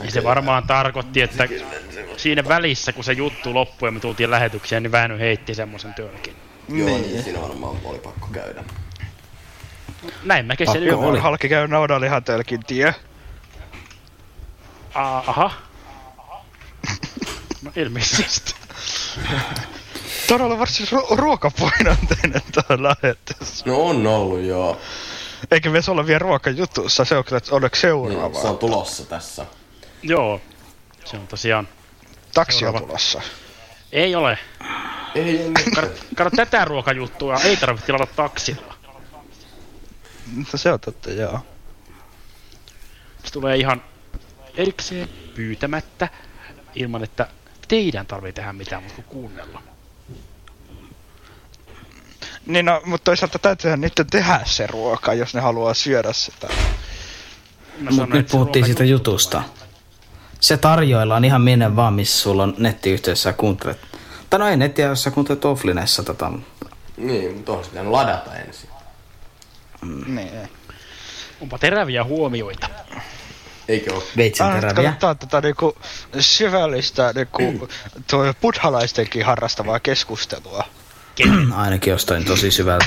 Ja se varmaan tarkoitti, että siinä välissä kun se juttu loppui ja me tultiin lähetykseen, niin Väinö heitti semmosen tölkin. Joo, niin, niin siinä varmaan oli pakko käydä. Näin mä kesän yhden. Pakko halki käy naudanlihan tölkin tie. Aha. No ilmeisesti. Tämä on ollut varsin ru- ruokapainanteinen tämä lähetys. No on ollut, joo. Eikä myös olla vielä ruokajutussa, se on kyllä onneksi seuraavaa. No, se on tulossa tässä. Joo, se on tosiaan. Taksi on tulossa. Ei ole. Ei ole. Kato tätä ruokajuttua, ei tarvitse tilata taksilla. Mutta se on totta, joo. Se tulee ihan erikseen pyytämättä, ilman että teidän tarvitsee tehdä mitään, mutta kuunnella. Niin no, mutta toisaalta täytyyhän niiden tehdä se ruoka, jos ne haluaa syödä sitä. Mutta nyt puhuttiin siitä jutusta. Vai? Se tarjoillaan ihan minne vaan, missä sulla on nettiyhteydessä ja kuuntelet. Tai no ei nettiä, jos sä kuuntelet offlineissa tätä. Niin, mutta on sitä ladata ensin. Mm. Niin. Onpa teräviä huomioita. Eikö ole? Veitsen teräviä. Aina, katsotaan tätä niinku syvällistä niinku mm. buddhalaistenkin harrastavaa keskustelua. Ken? Ainakin jostain tosi syvältä.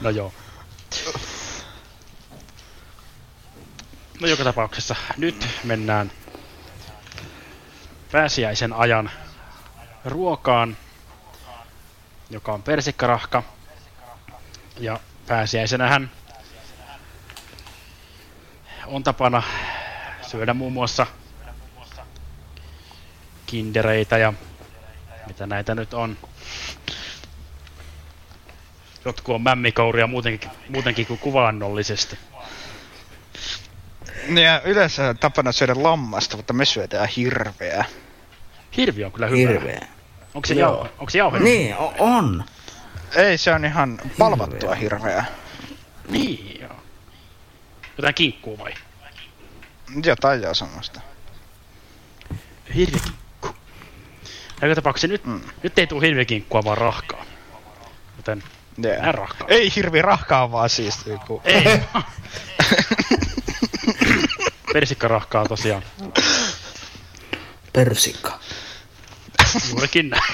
No joo. No joka tapauksessa nyt mennään pääsiäisen ajan ruokaan, joka on persikkarahka. Ja pääsiäisenähän on tapana syödä muun muassa kindereitä ja mitä näitä nyt on. Jotkut on mämmikouria muutenkin, muutenkin kuin kuvaannollisesti. Niin ja yleensä tapana syödä lammasta, mutta me syödään hirveä. Hirvi on kyllä hyvää. Hirveä. Onko se, jauhe, onko se jauhe? Niin, on. Ei, se on ihan palvattua hirveä. Niin joo. Jotain kinkkuu vai? Jotain joo semmoista. Hirvikinkku. Joka tapauksessa nyt, mm. nyt ei tule hirvikinkkua vaan rahkaa. Joten yeah. Nää rahkaa. Ei hirvi rahkaa vaan siis. Joku. Ei. Persikkarahkaa tosiaan. Persikka. Juurikin näin.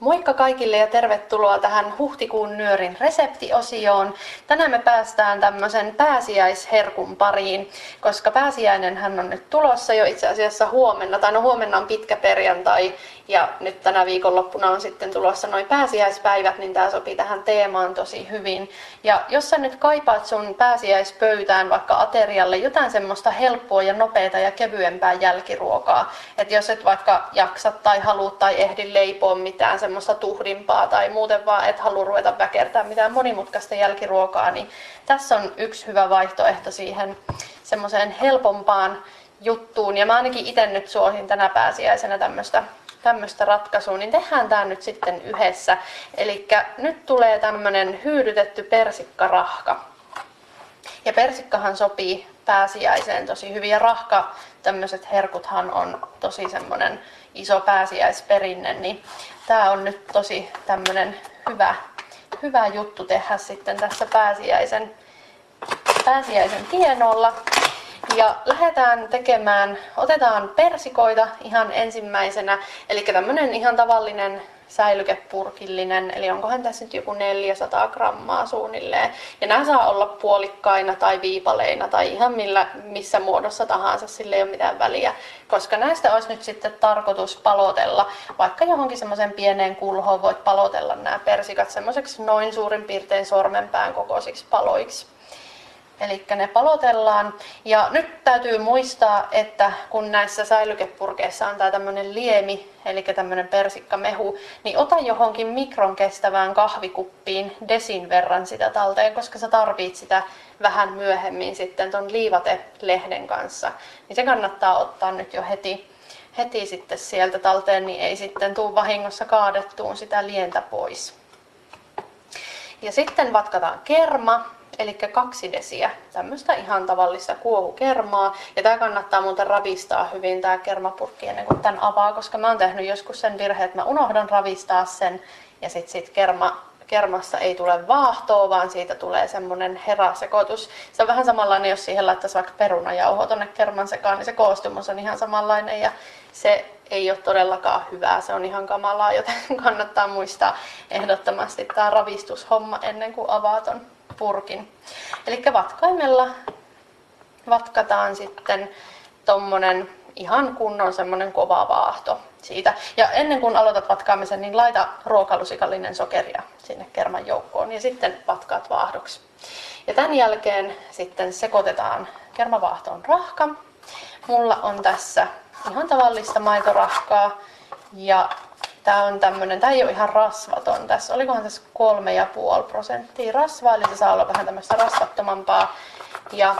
Moikka kaikille ja tervetuloa tähän huhtikuun nyörin reseptiosioon. Tänään me päästään tämmöisen pääsiäisherkun pariin, koska pääsiäinenhän on nyt tulossa jo itse asiassa huomenna. Tai no huomenna on pitkä perjantai ja nyt tänä viikonloppuna on sitten tulossa noi pääsiäispäivät, niin tää sopii tähän teemaan tosi hyvin. Ja jos sä nyt kaipaat sun pääsiäispöytään vaikka aterialle jotain semmoista helppoa ja nopeata ja kevyempää jälkiruokaa, että jos et vaikka jaksa tai halua tai ehdi leipoa mitään semmoista tuhdimpaa tai muuten vaan et halua ruveta väkertää mitään monimutkaista jälkiruokaa, niin tässä on yksi hyvä vaihtoehto siihen semmoiseen helpompaan juttuun. Ja mä ainakin itse nyt suosin tänä pääsiäisenä tämmöistä tämmöistä ratkaisua, niin tehdään tämä nyt sitten yhdessä. Eli nyt tulee tämmöinen hyydytetty persikkarahka. Ja persikkahan sopii pääsiäiseen tosi hyvin. Ja rahka, tämmöiset herkuthan on tosi semmoinen iso pääsiäisperinne, niin tämä on nyt tosi tämmöinen hyvä, hyvä juttu tehdä sitten tässä pääsiäisen, pääsiäisen tienoilla. Ja lähdetään tekemään, otetaan persikoita ihan ensimmäisenä, eli tämmönen ihan tavallinen säilykepurkillinen, eli onkohan tässä nyt joku neljäsataa grammaa suunnilleen. Ja nämä saa olla puolikkaina tai viipaleina tai ihan millä, missä muodossa tahansa, sillä ei ole mitään väliä. Koska näistä olisi nyt sitten tarkoitus palotella, vaikka johonkin semmoisen pieneen kulhoon voit palotella nämä persikat semmoiseksi noin suurin piirtein sormenpään kokoisiksi paloiksi. Eli ne palotellaan. Ja nyt täytyy muistaa, että kun näissä säilykepurkeissa on tää tämmönen liemi, eli tämmönen persikkamehu, niin ota johonkin mikron kestävään kahvikuppiin desin verran sitä talteen, koska sä tarvit sitä vähän myöhemmin sitten ton liivatelehden kanssa. Niin se kannattaa ottaa nyt jo heti, heti sitten sieltä talteen, niin ei sitten tuu vahingossa kaadettuun sitä lientä pois. Ja sitten vatkataan kerma. Eli kaksi desiä, tämmöistä ihan tavallista kuohukermaa. Ja tää kannattaa muuten ravistaa hyvin tää kermapurkki ennen kuin tän avaa, koska mä oon tehnyt joskus sen virheen, että mä unohdan ravistaa sen. Ja sit siitä kerma, kermassa ei tule vaahtoa, vaan siitä tulee semmonen herasekoitus. Se on vähän samanlainen, jos siihen laittaisi vaikka perunajauhoa tonne kerman sekaan, niin se koostumus on ihan samanlainen. Ja se ei ole todellakaan hyvää, se on ihan kamalaa, joten kannattaa muistaa ehdottomasti tää ravistushomma ennen kuin avaa ton purkin. Eli vatkaimella vatkataan sitten tommonen ihan kunnon semmonen kova vaahto siitä. Ja ennen kuin aloitat vatkaamisen, niin laita ruokalusikallinen sokeria sinne kerman joukkoon ja sitten vatkaat vaahdoksi. Ja tämän jälkeen sitten sekoitetaan kermavaahtoon rahka. Mulla on tässä ihan tavallista maitorahkaa ja tää on tämmönen, tää ei ole ihan rasvaton tässä, olikohan tässä kolme ja puoli prosenttia rasvaa, eli se saa olla vähän tämmöistä rasvattomampaa. Ja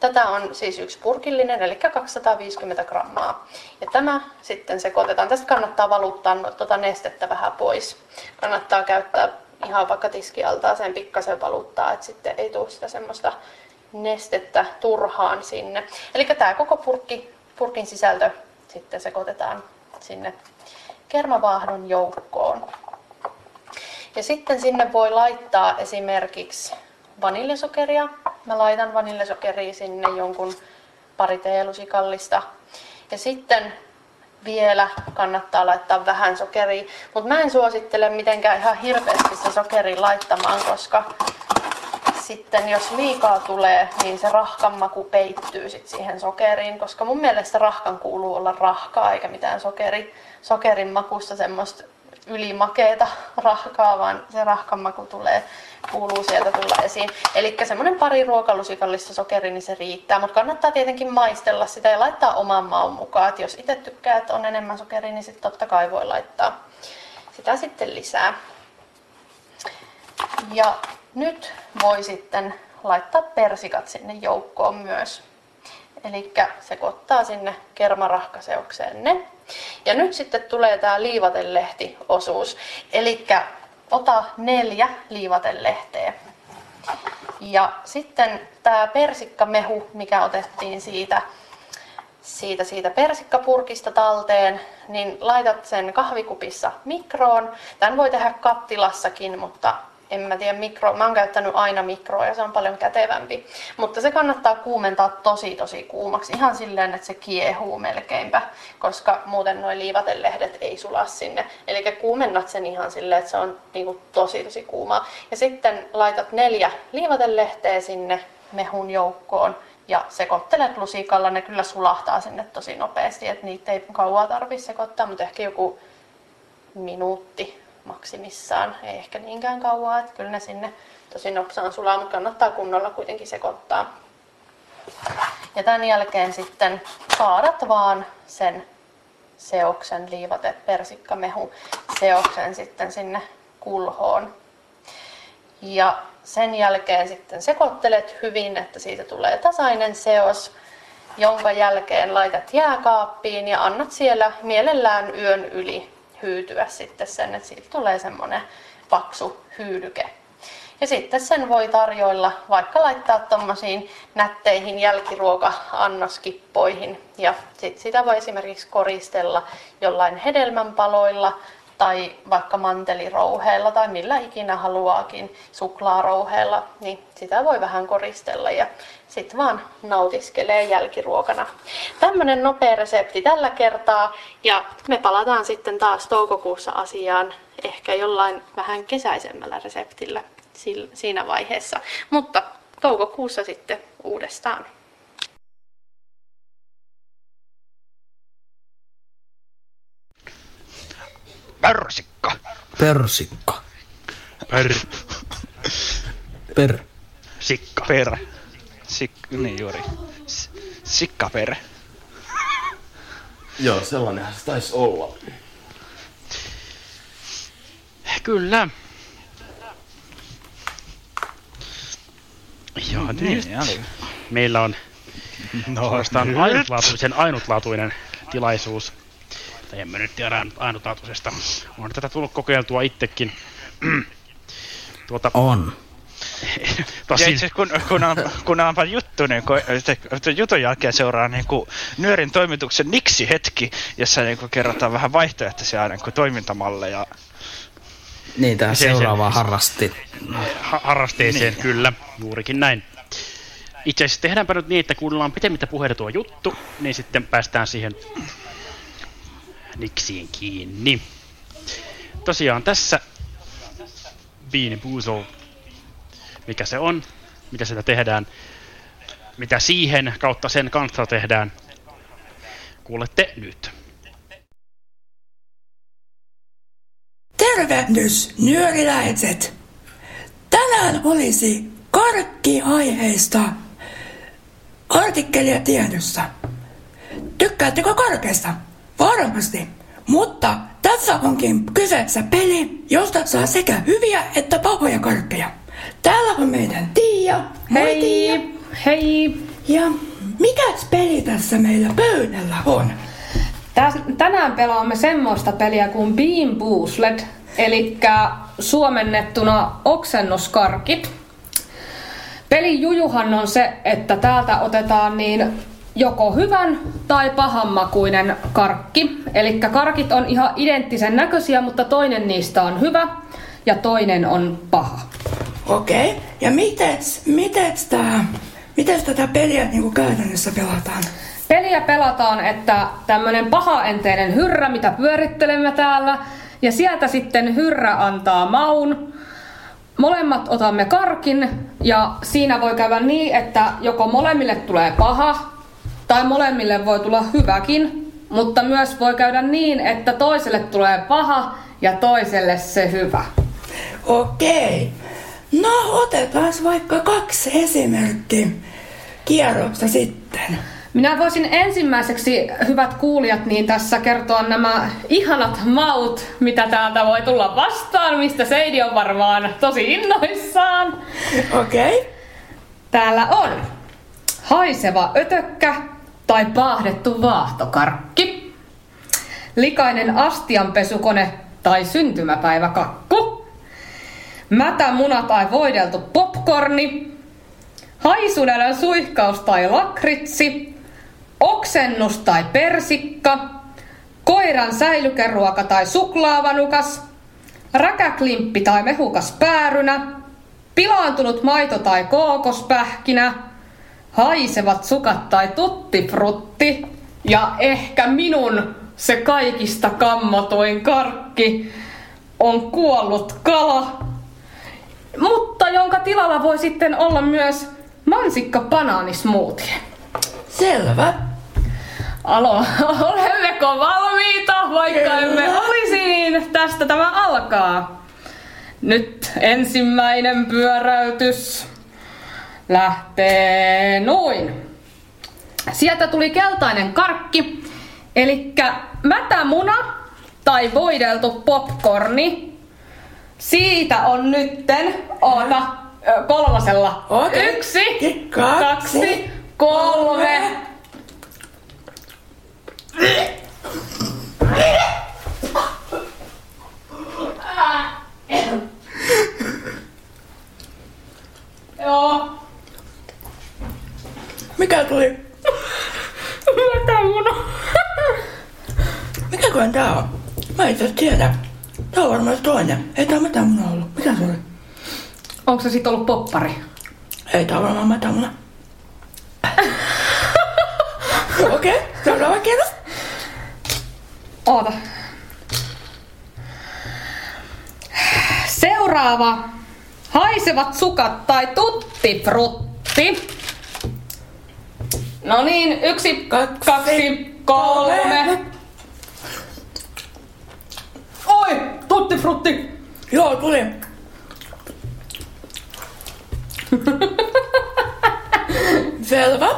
Tätä on siis yksi purkillinen, eli kaksisataaviisikymmentä grammaa. Ja tämä sitten sekoitetaan. Tästä kannattaa valuttaa tuota nestettä vähän pois. Kannattaa käyttää ihan vaikka tiskialtaaseen pikkasen valuttaa, että sitten ei tule sitä semmoista nestettä turhaan sinne. Eli tämä koko purkki, purkin sisältö sitten sekoitetaan sinne kermavaahdon joukkoon. Ja sitten sinne voi laittaa esimerkiksi vaniljasokeria. Mä laitan vaniljasokeria sinne jonkun pari teelusikallista. Ja sitten vielä kannattaa laittaa vähän sokeria. Mutta mä en suosittele mitenkään ihan hirveästi se sokeri laittamaan, koska sitten jos liikaa tulee, niin se rahkan maku peittyy sit siihen sokeriin. Koska mun mielestä rahkan kuuluu olla rahkaa eikä mitään sokeri, sokerin makusta semmoista ylimakeeta rahkaa, vaan se rahkan maku tulee, kuuluu sieltä tulla esiin. Eli semmoinen pari ruokalusikallista sokeria, niin se riittää, mutta kannattaa tietenkin maistella sitä ja laittaa oman maun mukaan. Et jos itse tykkää, että on enemmän sokeria, niin sitten totta kai voi laittaa sitä sitten lisää. Ja nyt voi sitten laittaa persikat sinne joukkoon myös. Eli sekoittaa sinne kermarahkaseokseen ne. Ja nyt sitten tulee tämä liivatelehtiosuus. Eli ota neljä liivatelehteä. Ja sitten tämä persikkamehu, mikä otettiin siitä, siitä, siitä persikkapurkista talteen, niin laitat sen kahvikupissa mikroon. Tämän voi tehdä kattilassakin, mutta en mä tiedä, mikro, mä oon käyttänyt aina mikroa ja se on paljon kätevämpi. Mutta se kannattaa kuumentaa tosi tosi kuumaksi, ihan silleen, että se kiehuu melkeinpä, koska muuten nuo liivatelehdet ei sula sinne. Eli kuumennat sen ihan silleen, että se on niinku tosi tosi kuumaa. Ja sitten laitat neljä liivatelehteä sinne mehun joukkoon ja sekoittelet lusikalla. Ne kyllä sulahtaa sinne tosi nopeasti, että niitä ei kauaa tarvitse sekoittaa, mutta ehkä joku minuutti maksimissaan, ei ehkä niinkään kauaa, että kyllä ne sinne tosi nopsaan sulaa, mutta kannattaa kunnolla kuitenkin sekoittaa. Ja tämän jälkeen sitten kaadat vaan sen seoksen, liivate persikkamehu seoksen sitten sinne kulhoon. Ja sen jälkeen sitten sekoittelet hyvin, että siitä tulee tasainen seos, jonka jälkeen laitat jääkaappiin ja annat siellä mielellään yön yli hyytyä sitten sen, että siitä tulee semmoinen paksu hyydyke. Ja sitten sen voi tarjoilla vaikka laittaa tommosiin nätteihin jälkiruoka-annoskippoihin. Ja sitten sitä voi esimerkiksi koristella jollain hedelmänpaloilla tai vaikka mantelirouheella tai millä ikinä haluaakin, suklaarouheella, niin sitä voi vähän koristella ja sitten vaan nautiskelee jälkiruokana. Tämmöinen nopea resepti tällä kertaa ja me palataan sitten taas toukokuussa asiaan ehkä jollain vähän kesäisemmällä reseptillä siinä vaiheessa, mutta toukokuussa sitten uudestaan. Persikka. Persikka. Per. Per. Sikka. Per. Sik, niin juuri. Sikka per. Joo, sellainenhan se taisi olla. Kyllä. Joo, niin oli. Meillä on no, suorastaan ainutlaatuisen ainutlaatuinen tilaisuus. Tai en mä nyt tiedä ainutlaatuisesta. On tätä tullut kokeiltua itsekin. Tuota, on. Ja itse kun, kun, on, kun on vaan juttu, niin kun, jutun jälkeen seuraa niin kun, nyörin toimituksen niksi hetki, jossa niin kun, kerrotaan vähän vaihtoehtoisia aina niin toimintamalleja. Niin, tämä seuraava harrasti. Ha, harrasteeseen, niin. Kyllä. Juurikin näin. Itse asiassa tehdäänpä nyt niin, että kuunnellaan pitemmittä puheita tuo juttu, niin sitten päästään siihen niksiin kiinni. Tosiaan tässä Bean Boozled, mikä se on, mitä sitä tehdään, mitä siihen kautta sen kanssa tehdään, kuulette nyt. Tervehdys nyöriläiset! Tänään olisi karkkiaiheista artikkelia tiedossa. Tykkäättekö karkeista? Varmasti, mutta tässä onkin kyseessä peli, josta saa sekä hyviä että pahoja karkkeja. Täällä on meidän Tiia. Moi Tiia. Hei! Ja mikäs peli tässä meillä pöydällä on? Täs, tänään pelaamme semmoista peliä kuin Bean Boozled, eli suomennettuna oksennuskarkit. Pelin jujuhan on se, että täältä otetaan niin joko hyvän tai pahanmakuinen karkki. Eli karkit on ihan identtisen näköisiä, mutta toinen niistä on hyvä ja toinen on paha. Okei. Okay. Ja mitets, mitets tää, mites tätä peliä niinku käytännössä pelataan? Peliä pelataan, että tämmönen pahaenteinen hyrrä, mitä pyörittelemme täällä, ja sieltä sitten hyrrä antaa maun. Molemmat otamme karkin, ja siinä voi käydä niin, että joko molemmille tulee paha, tai molemmille voi tulla hyväkin, mutta myös voi käydä niin, että toiselle tulee paha ja toiselle se hyvä. Okei. No otetaan vaikka kaksi esimerkkiä kierrosta sitten. Minä voisin ensimmäiseksi, hyvät kuulijat, niin tässä kertoa nämä ihanat maut, mitä täältä voi tulla vastaan, mistä Seidi on varmaan tosi innoissaan. Okei. Okay. Täällä on haiseva ötökkä tai paahdettu vaahtokarkki, likainen astianpesukone tai syntymäpäiväkakku, mätä muna tai voideltu popcorni, haisunälön suihkaus tai lakritsi, oksennus tai persikka, koiran säilykeruoka tai suklaavanukas, räkäklimppi tai mehukas päärynä, pilaantunut maito tai kookospähkinä, haisevat sukat tai tuttifrutti ja ehkä minun se kaikista kammotuin karkki on kuollut kala, mutta jonka tilalla voi sitten olla myös mansikka banaanismoothie. Selvä. Alo, olemmeko valmiita, vaikka emme olisi, niin tästä tämä alkaa. Nyt ensimmäinen pyöräytys lähtee noin. Sieltä tuli keltainen karkki, elikkä mätämuna tai voideltu popcorni. Siitä on nytten, oota, kolmosella. Okay. Yksi, kaksi, kaksi kolme. Joo. Mikä tuli? Mitä mun on? Mikäköhän tää on? Mä en itse tiedä. Tää on varmaan toinen. Ei tää mitä mun on ollut. Mitä se oli? Onko se sit ollut poppari? Ei tää on varmaan mitä mun on. Okei, okay, seuraava kerros. Oota. Seuraava. Haisevat sukat tai tuttifrutti. No niin, yksi, kaksi, kaksi kolme. kolme. Oi, tuttifrutti. Joo, tuli. Selvä.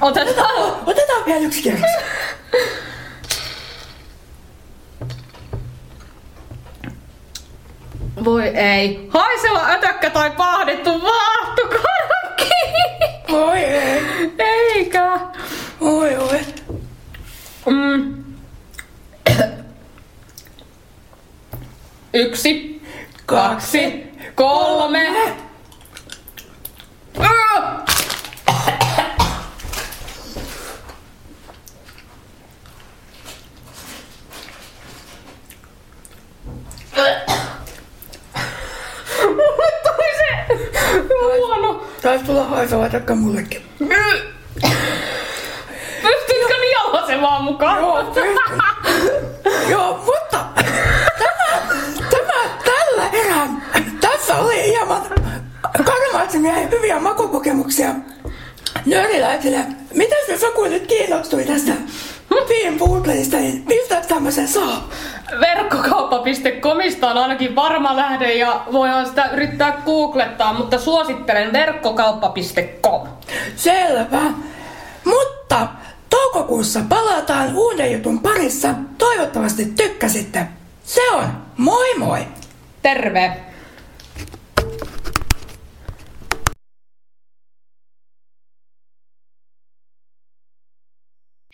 Otetaan. Otetaan, otetaan vielä yksi kerros. Voi ei. Haiseva ötökkä tai pahdettu vaahtokarkki. Voi ei. Eikä. Oi oi. Mm. Yksi. Kaksi. kaksi kolme. kolme. Taisi tulla haisava takka mullekin. Pystytkö nielasemaan mukaan? Joo, pystyn. Joo, mutta tämä, tämä tällä erää, tässä oli hieman karmaitsemia hyviä makukokemuksia nörriläisille. Miten jos joku nyt kiinnostui tästä Bean Boozledista, niin mistä tämmöisen saa? verkkokauppa piste comista on ainakin varma lähde ja voihan sitä yrittää googlettaa, mutta suosittelen verkkokauppa piste com. Selvä. Mutta toukokuussa palataan uuden jutun parissa. Toivottavasti tykkäsitte. Se on moi moi! Terve!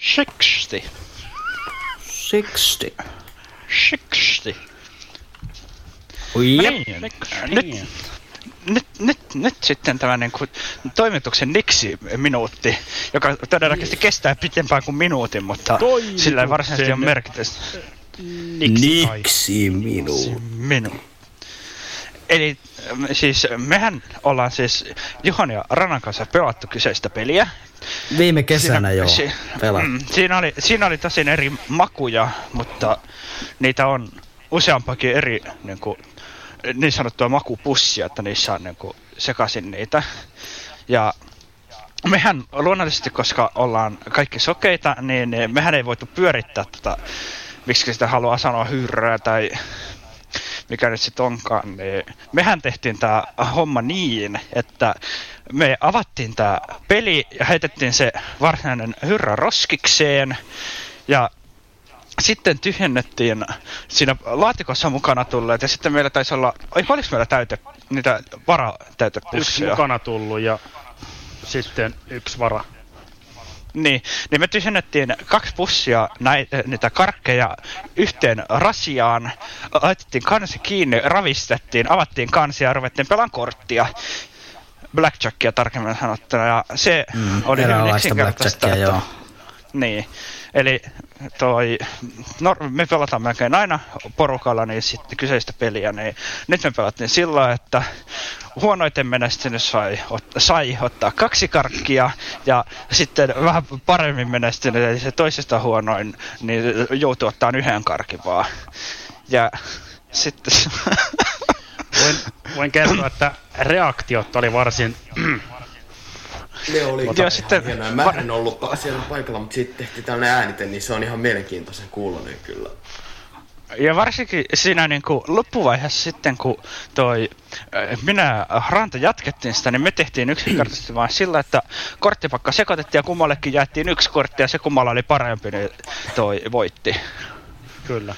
Sixty. Sixty. Sixty. Jep. Niin, nyt, niin. Nyt, nyt, nyt sitten tämä niin kuin toimituksen niksi minuutti, joka todennäköisesti kestää pitempään kuin minuutin, mutta toimituksen sillä ei varsinaisesti ole merkitystä. Niksi, niksi minu. minu. Eli siis mehän ollaan siis Juhon ja Ranan kanssa pelattu kyseistä peliä. Viime kesänä siinä, joo, si- mm, siinä, oli, siinä oli tosin eri makuja, mutta niitä on useampakin eri niin, kuin, niin sanottua makupussia, että niissä on niin kuin, sekaisin niitä. Ja mehän luonnollisesti, koska ollaan kaikki sokeita, niin mehän ei voitu pyörittää tätä, miksi sitä haluaa sanoa hyrrää tai mikä nyt sitten onkaan. Niin mehän tehtiin tämä homma niin, että me avattiin tämä peli ja heitettiin se varsinainen hyrrä roskikseen ja sitten tyhjennettiin siinä laatikossa mukana tulleet ja sitten meillä taisi olla, ei oliko meillä täyte, niitä varatäytepusseja? Yksi mukana tullut ja sitten yksi vara. Niin, niin me tyhjennettiin kaksi pussia näitä, niitä karkkeja yhteen rasiaan, laitettiin kansi kiinni, ravistettiin, avattiin kansia ja ruvettiin pelaan korttia. Blackjackia tarkemmin sanottuna, ja se mm, oli hyvin yksinkertaista. Niin, eli toi, no, me pelataan melkein aina porukalla niin sitten kyseistä peliä, niin nyt me pelattiin sillä, että huonoiten menestynyt sai, ot, sai ottaa kaksi karkkia, ja sitten vähän paremmin menestynyt, eli se toisesta huonoin, niin joutui ottaa yhden karkin vaan. Ja sitten Voin, voin kertoa, että reaktiot oli varsin... Ne oli ja sitten hienoja. Mä en ollut siellä paikalla, mutta sitten tehtiin tämmöinen äänite, niin se on ihan mielenkiintoisen kuulonen kyllä. Ja varsinkin siinä niin kuin loppuvaiheessa sitten, kun toi minä Ranta jatkettiin sitä, niin me tehtiin yksinkertaisesti vaan sillä, että korttipakka sekoitettiin ja kummallekin jaettiin yksi kortti ja se kummalla oli parempi, niin toi voitti. Kyllä.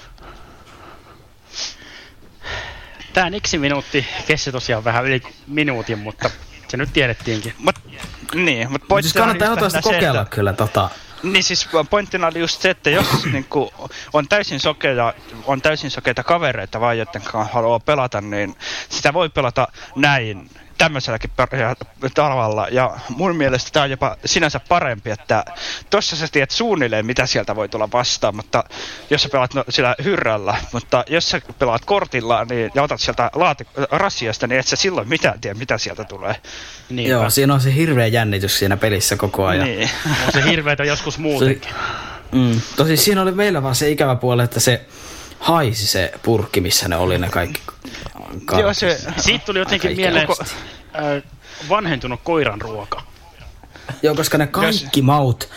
Tää niksi minuutti kesti tosiaan vähän yli minuutin, mutta se nyt tiedettiinkin. Mut, niin, mut pointtina siis kannattaa ehdottomasti kokeilla että, kyllä tota. Niin siis pointtina oli just se, että jos niinku, on täysin sokeita, on täysin sokeita kavereita vaan, joiden kanssa haluaa pelata, niin sitä voi pelata näin, tämmöiselläkin tavalla. Ja mun mielestä tää on jopa sinänsä parempi, että tossa sä tiedät suunnilleen, mitä sieltä voi tulla vastaan, mutta jos sä pelaat no, sillä hyrrällä, mutta jos sä pelaat kortilla niin, ja otat sieltä laati- rasiasta, niin et sä silloin mitään tiedä, mitä sieltä tulee. Niinpä. Joo, siinä on se hirveä jännitys siinä pelissä koko ajan. Niin. On se hirveetä joskus muutenkin. Se, mm, tosi siinä oli meillä vaan se ikävä puoli, että se haisi se purkki, missä ne oli ne kaikki karkit. Joo, se, siitä tuli jotenkin mieleen koko, äh, vanhentunut koiran ruoka. Joo, koska ne kaikki Jos, maut,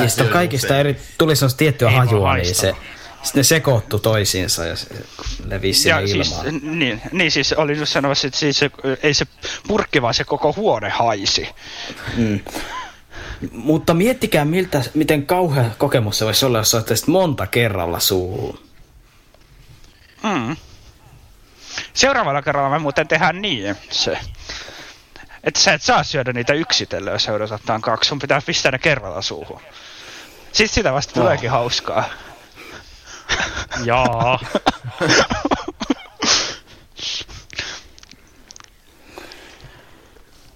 niistä kaikista se, eri, tuli semmoista tiettyä hajua, niin se, ne sekoittui toisiinsa ja se levisi sinne ilmaan. Siis, niin, niin, siis oli just sanomassa, että siis se, ei se purkki, vaan se koko huone haisi. Mm. Mutta miettikää, miltä, miten kauhea kokemus se voisi olla, jos olet monta kerralla suuhun. Mm. Seuraavalla kerralla me muuten tehdään niin, se, että sä et saa syödä niitä yksitellen, jos sä odotetaan kaksi. Sun pitää pistää ne kerralla suuhun. Siis sitä vasta oh. tuleekin hauskaa. Jaa.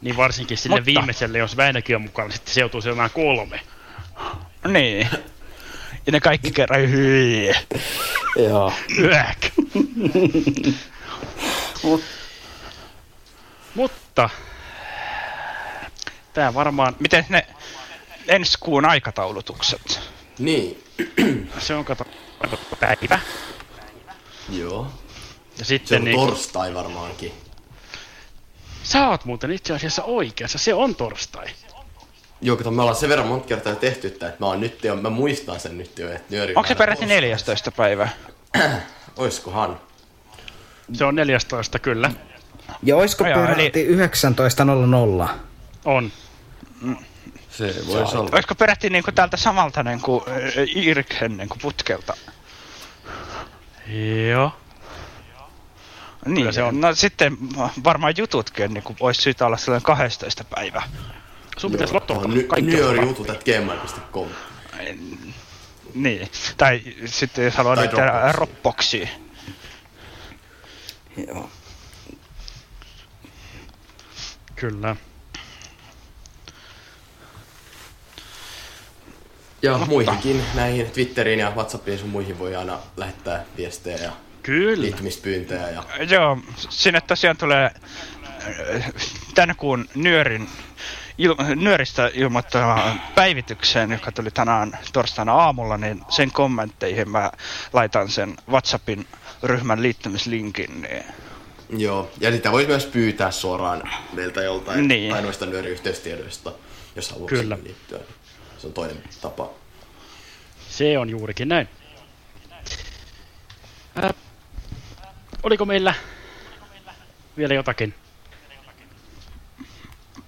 Niin varsinkin sinne Mutta. viimeiselle, jos Väinökin on mukana, sitten se joutuu syömään kolme. Niin. Ja ne kaikki kerran hyi. Joo. Yäk. Mut. Mutta tää varmaan... Miten ne ensi kuun aikataulutukset? Niin. Se on kato päivä. Joo. Ja sitten se on niin, torstai varmaankin. Sä oot muuten itse asiassa oikeassa. Se on torstai. Joo, kato, me ollaan sen verran monta kertaa tehty, että mä, oon nyt jo, mä muistan sen nyt jo, että nyöri... Onko se peräti neljästoista päivä? Oiskohan? Se on neljästoista, kyllä. Ja oisko Aja, peräti eli... yhdeksäntoista nolla nolla? On. Mm. Se voisi olla. Oisko peräti niinku tältä samalta niinku Irken niinku putkelta? Joo. Niin, kyllä se on. No sitten varmaan jututkin niinku olisi syytä olla sellainen kahdestoista päivä. Sun pitäisi lottoa. Nyööri jutut at gmail piste com. Niin. Tai sitten jos haluaa nyt tehdä roppoksi. Joo. Kyllä. Ja Mutta. muihinkin näihin Twitteriin ja WhatsAppiin sun muihin voi aina lähettää viestejä ja Kyllä. liittymispyyntöjä. Ja... Joo, sinne tosiaan tulee tämän kuun nyörin, il, nyöristä ilmoittamaan päivitykseen, joka tuli tänään torstaina aamulla, niin sen kommentteihin mä laitan sen WhatsAppin ryhmän liittymislinkin. Niin... Joo, ja sitä voi myös pyytää suoraan meiltä joltain niin. tai noista nyöriyhteystiedoista, jos haluaa liittyä. Se on toinen tapa. Se on juurikin näin. Äh, oliko meillä vielä jotakin?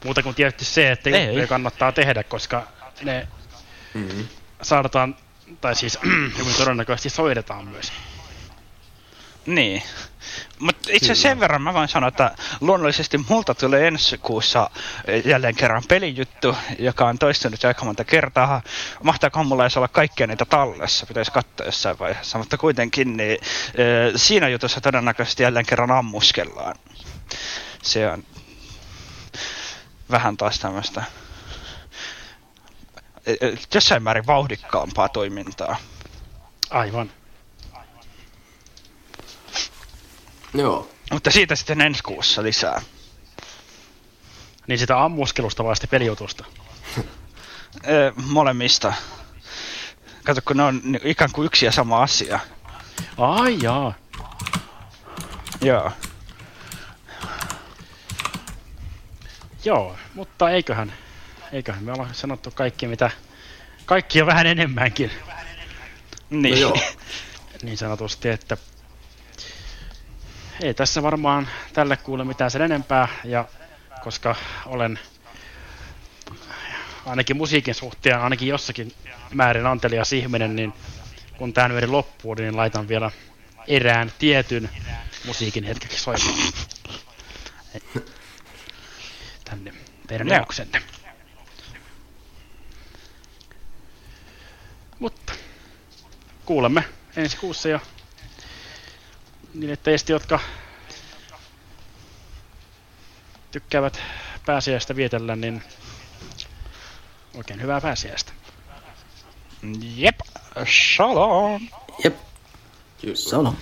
Muuta kuin tietysti se, että juttuja kannattaa tehdä, koska ne mm-hmm. saadaan, tai siis hyvin todennäköisesti soitetaan myös. Niin. Mutta itse sen verran mä voin sanoa, että luonnollisesti multa tulee ensi kuussa jälleen kerran pelijuttu, joka on toistunut jo aika monta kertaa. Mahtaakohan mulla edes olla kaikkia niitä tallessa, pitäisi katsoa jossain vaiheessa, mutta kuitenkin niin, siinä jutussa todennäköisesti jälleen kerran ammuskellaan. Se on vähän taas tämmöistä jossain määrin vauhdikkaampaa toimintaa. Aivan. Joo. Mutta siitä sitten ensi kuussa lisää. Niin sitä ammuskelusta vai sitten pelijutusta? Molemmista. Kato, kun ne on ikään kuin yksi ja sama asia. Ai jaa. Joo. Joo, mutta eiköhän, eiköhän me olla sanottu kaikki mitä... Kaikkia vähän enemmänkin. Niin. No joo. Niin sanotusti, että... Ei tässä varmaan tälle kuule mitään sen enempää, ja koska olen ainakin musiikin suhteen, ainakin jossakin määrin antelias ihminen, niin kun tää nyöri loppuu, niin laitan vielä erään tietyn musiikin hetkeksi soimaan tänne teidän iloksenne. Mutta kuulemme ensi kuussa ja niille teistä, jotka tykkäävät pääsiäistä vietellä, niin oikein hyvää pääsiäistä. Jep, shalom! Jep, shalom!